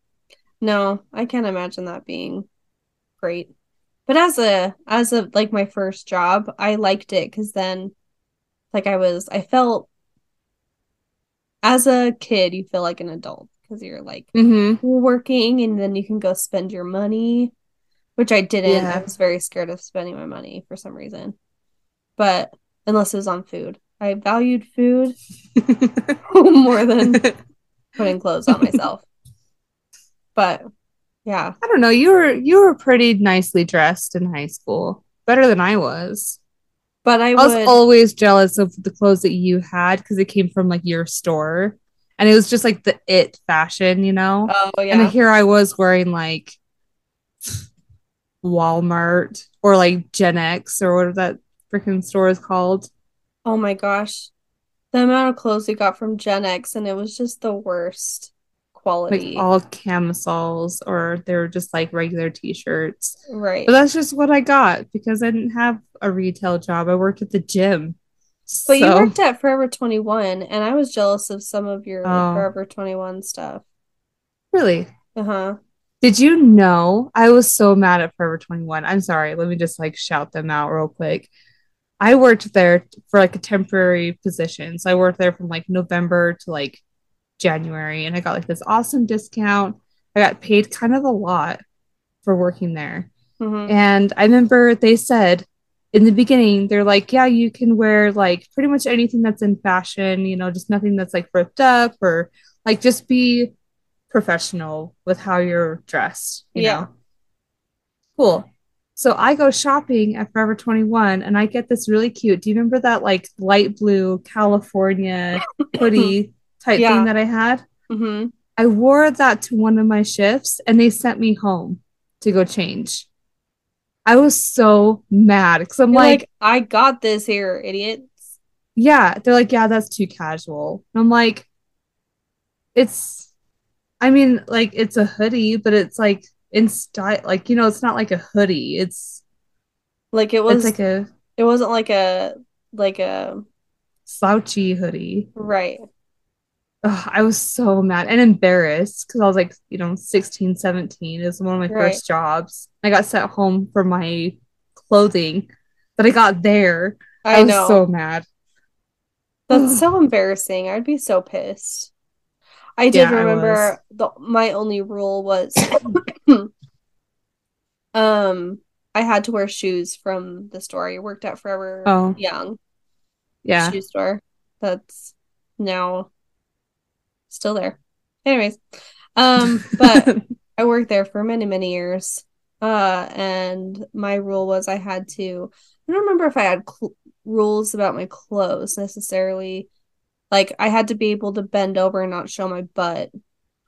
No, I can't imagine that being great. But as a like my first job, I liked it because then like I felt as a kid, you feel like an adult because you're like working and then you can go spend your money, which I didn't. I was very scared of spending my money for some reason. But unless it was on food, I valued food more than putting clothes on myself. But yeah. I don't know. You were pretty nicely dressed in high school. Better than I was. But I was always jealous of the clothes that you had because it came from like your store. And it was just like the it fashion, you know? Oh, yeah. And here I was wearing like Walmart or like Gen X or whatever that freaking store is called. Oh my gosh. The amount of clothes we got from Gen X, and it was just the worst quality. Like all camisoles, or they were just like regular t-shirts. Right. But that's just what I got because I didn't have a retail job. I worked at the gym. But you worked at Forever 21, and I was jealous of some of your Forever 21 stuff. Really? Uh-huh. Did you know? I was so mad at Forever 21. I'm sorry. Let me just like shout them out real quick. I worked there for like a temporary position. So I worked there from like November to like January, and I got like this awesome discount. I got paid kind of a lot for working there. Mm-hmm. And I remember they said in the beginning, they're like, yeah, you can wear like pretty much anything that's in fashion, you know, just nothing that's like ripped up or like just be professional with how you're dressed, you know? Cool. So I go shopping at Forever 21 and I get this really cute. Do you remember that like light blue California hoodie type thing that I had? Mm-hmm. I wore that to one of my shifts and they sent me home to go change. I was so mad because I'm like, I got this here, idiots. Yeah. They're like, yeah, that's too casual. And I'm like, it's a hoodie, but it's like, in style, like, you know, it's not like a hoodie. It's like it wasn't like a slouchy hoodie, right? Ugh, I was so mad and embarrassed because I was like, you know, 16, 17 is one of my first jobs. I got sent home for my clothing that I got there. I was so mad. That's so embarrassing. I'd be so pissed. I did remember my only rule was I had to wear shoes from the store I worked at Forever Young. Yeah. Shoe store. That's now still there. Anyways. But I worked there for many, many years. And my rule was I had to, I don't remember if I had rules about my clothes necessarily. Like, I had to be able to bend over and not show my butt,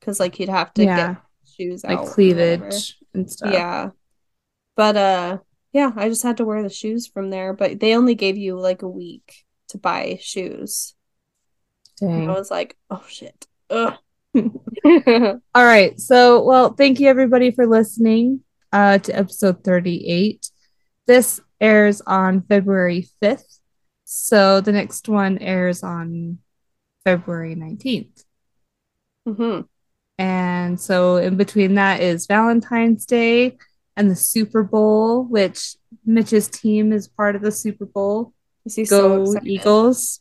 because like you'd have to get shoes out, like cleavage and stuff. Yeah, but yeah, I just had to wear the shoes from there. But they only gave you like a week to buy shoes. Dang. And I was like, oh shit. Ugh. All right. So, well, thank you everybody for listening to episode 38. This airs on February 5th. So the next one airs on February 19th. Mm-hmm. And so in between that is Valentine's Day and the Super Bowl, which Mitch's team is part of the Super Bowl. He's Go so Eagles.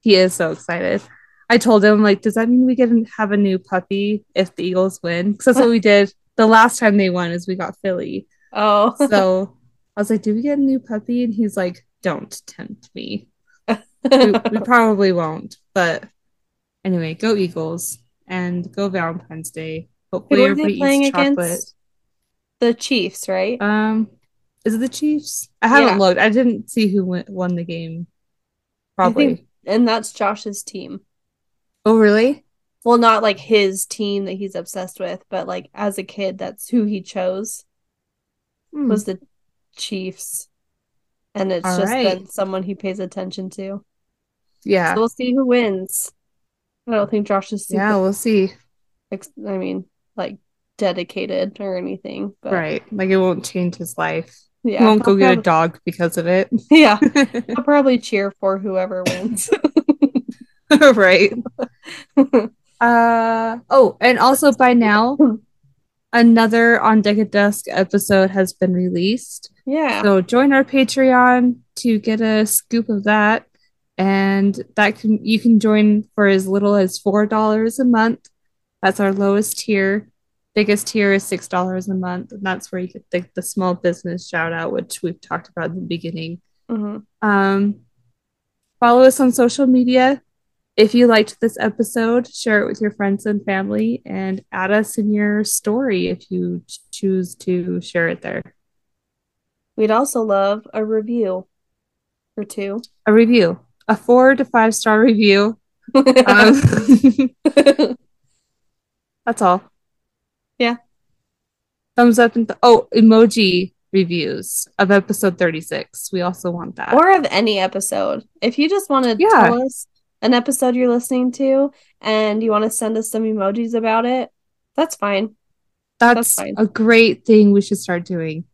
He is so excited. I told him, like, does that mean we can have a new puppy if the Eagles win? Because that's what we did the last time they won, is we got Philly. Oh. So I was like, do we get a new puppy? And he's like, don't tempt me. we probably won't. But anyway, go Eagles and go Valentine's Day. Hopefully everybody eats chocolate. The Chiefs, right? Is it the Chiefs? I haven't looked. I didn't see who won the game. Probably. And that's Josh's team. Oh, really? Well, not like his team that he's obsessed with, but like as a kid, that's who he chose was the Chiefs. And it's all just been someone he pays attention to. Yeah. So we'll see who wins. I don't think Josh is super we'll see. I mean, like dedicated or anything. But... Right. Like it won't change his life. Yeah, he won't go get a dog because of it. Yeah. I'll probably cheer for whoever wins. Right. Oh, and also by now, another On Deck at Dusk episode has been released. Yeah. So join our Patreon to get a scoop of that. And that you can join for as little as $4 a month. That's our lowest tier. Biggest tier is $6 a month. And that's where you get the small business shout out, which we've talked about in the beginning. Mm-hmm. Follow us on social media. If you liked this episode, share it with your friends and family, and add us in your story if you choose to share it there. We'd also love a review or two. A review. A 4 to 5 star review. That's all. Yeah. Thumbs up and emoji reviews of episode 36. We also want that. Or of any episode. If you just want to tell us an episode you're listening to and you want to send us some emojis about it, that's fine. That's fine. A great thing we should start doing.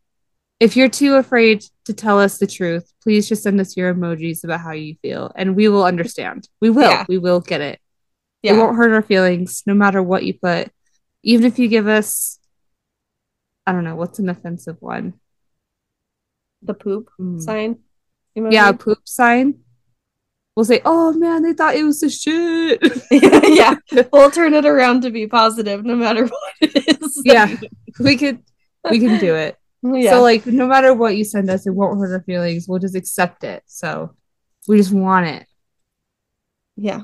If you're too afraid to tell us the truth, please just send us your emojis about how you feel and we will understand. We will. Yeah. We will get it. Yeah. It won't hurt our feelings no matter what you put. Even if you give us, I don't know, what's an offensive one? The poop sign? Emoji? Yeah, poop sign. We'll say, oh man, they thought it was the shit. Yeah. We'll turn it around to be positive no matter what it is. Yeah. We can do it. Yeah. So, like, no matter what you send us, it won't hurt our feelings. We'll just accept it. So, we just want it. Yeah.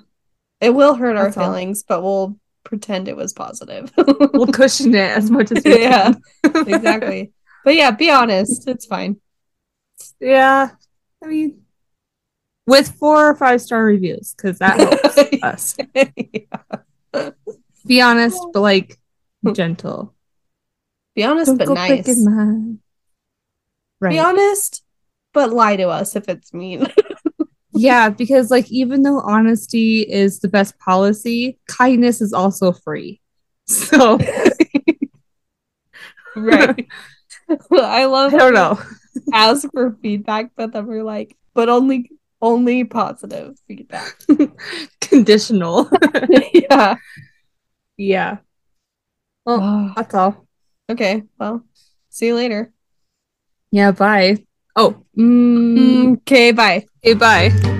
It will hurt our feelings, but we'll pretend it was positive. We'll cushion it as much as we can. Yeah, exactly. But, yeah, be honest. It's fine. Yeah. I mean, with 4 or 5 star reviews, because that helps us. Yeah. Be honest, but, like, gentle. Be honest, don't but nice. Right. Be honest, but lie to us if it's mean. Yeah, because like even though honesty is the best policy, kindness is also free. So, right. I love. I don't know. Ask for feedback, but then we're like, but only positive feedback. Conditional. Yeah. Yeah. Well, that's all. Okay, well, see you later. Yeah, bye. Oh. Okay, bye. Okay, bye.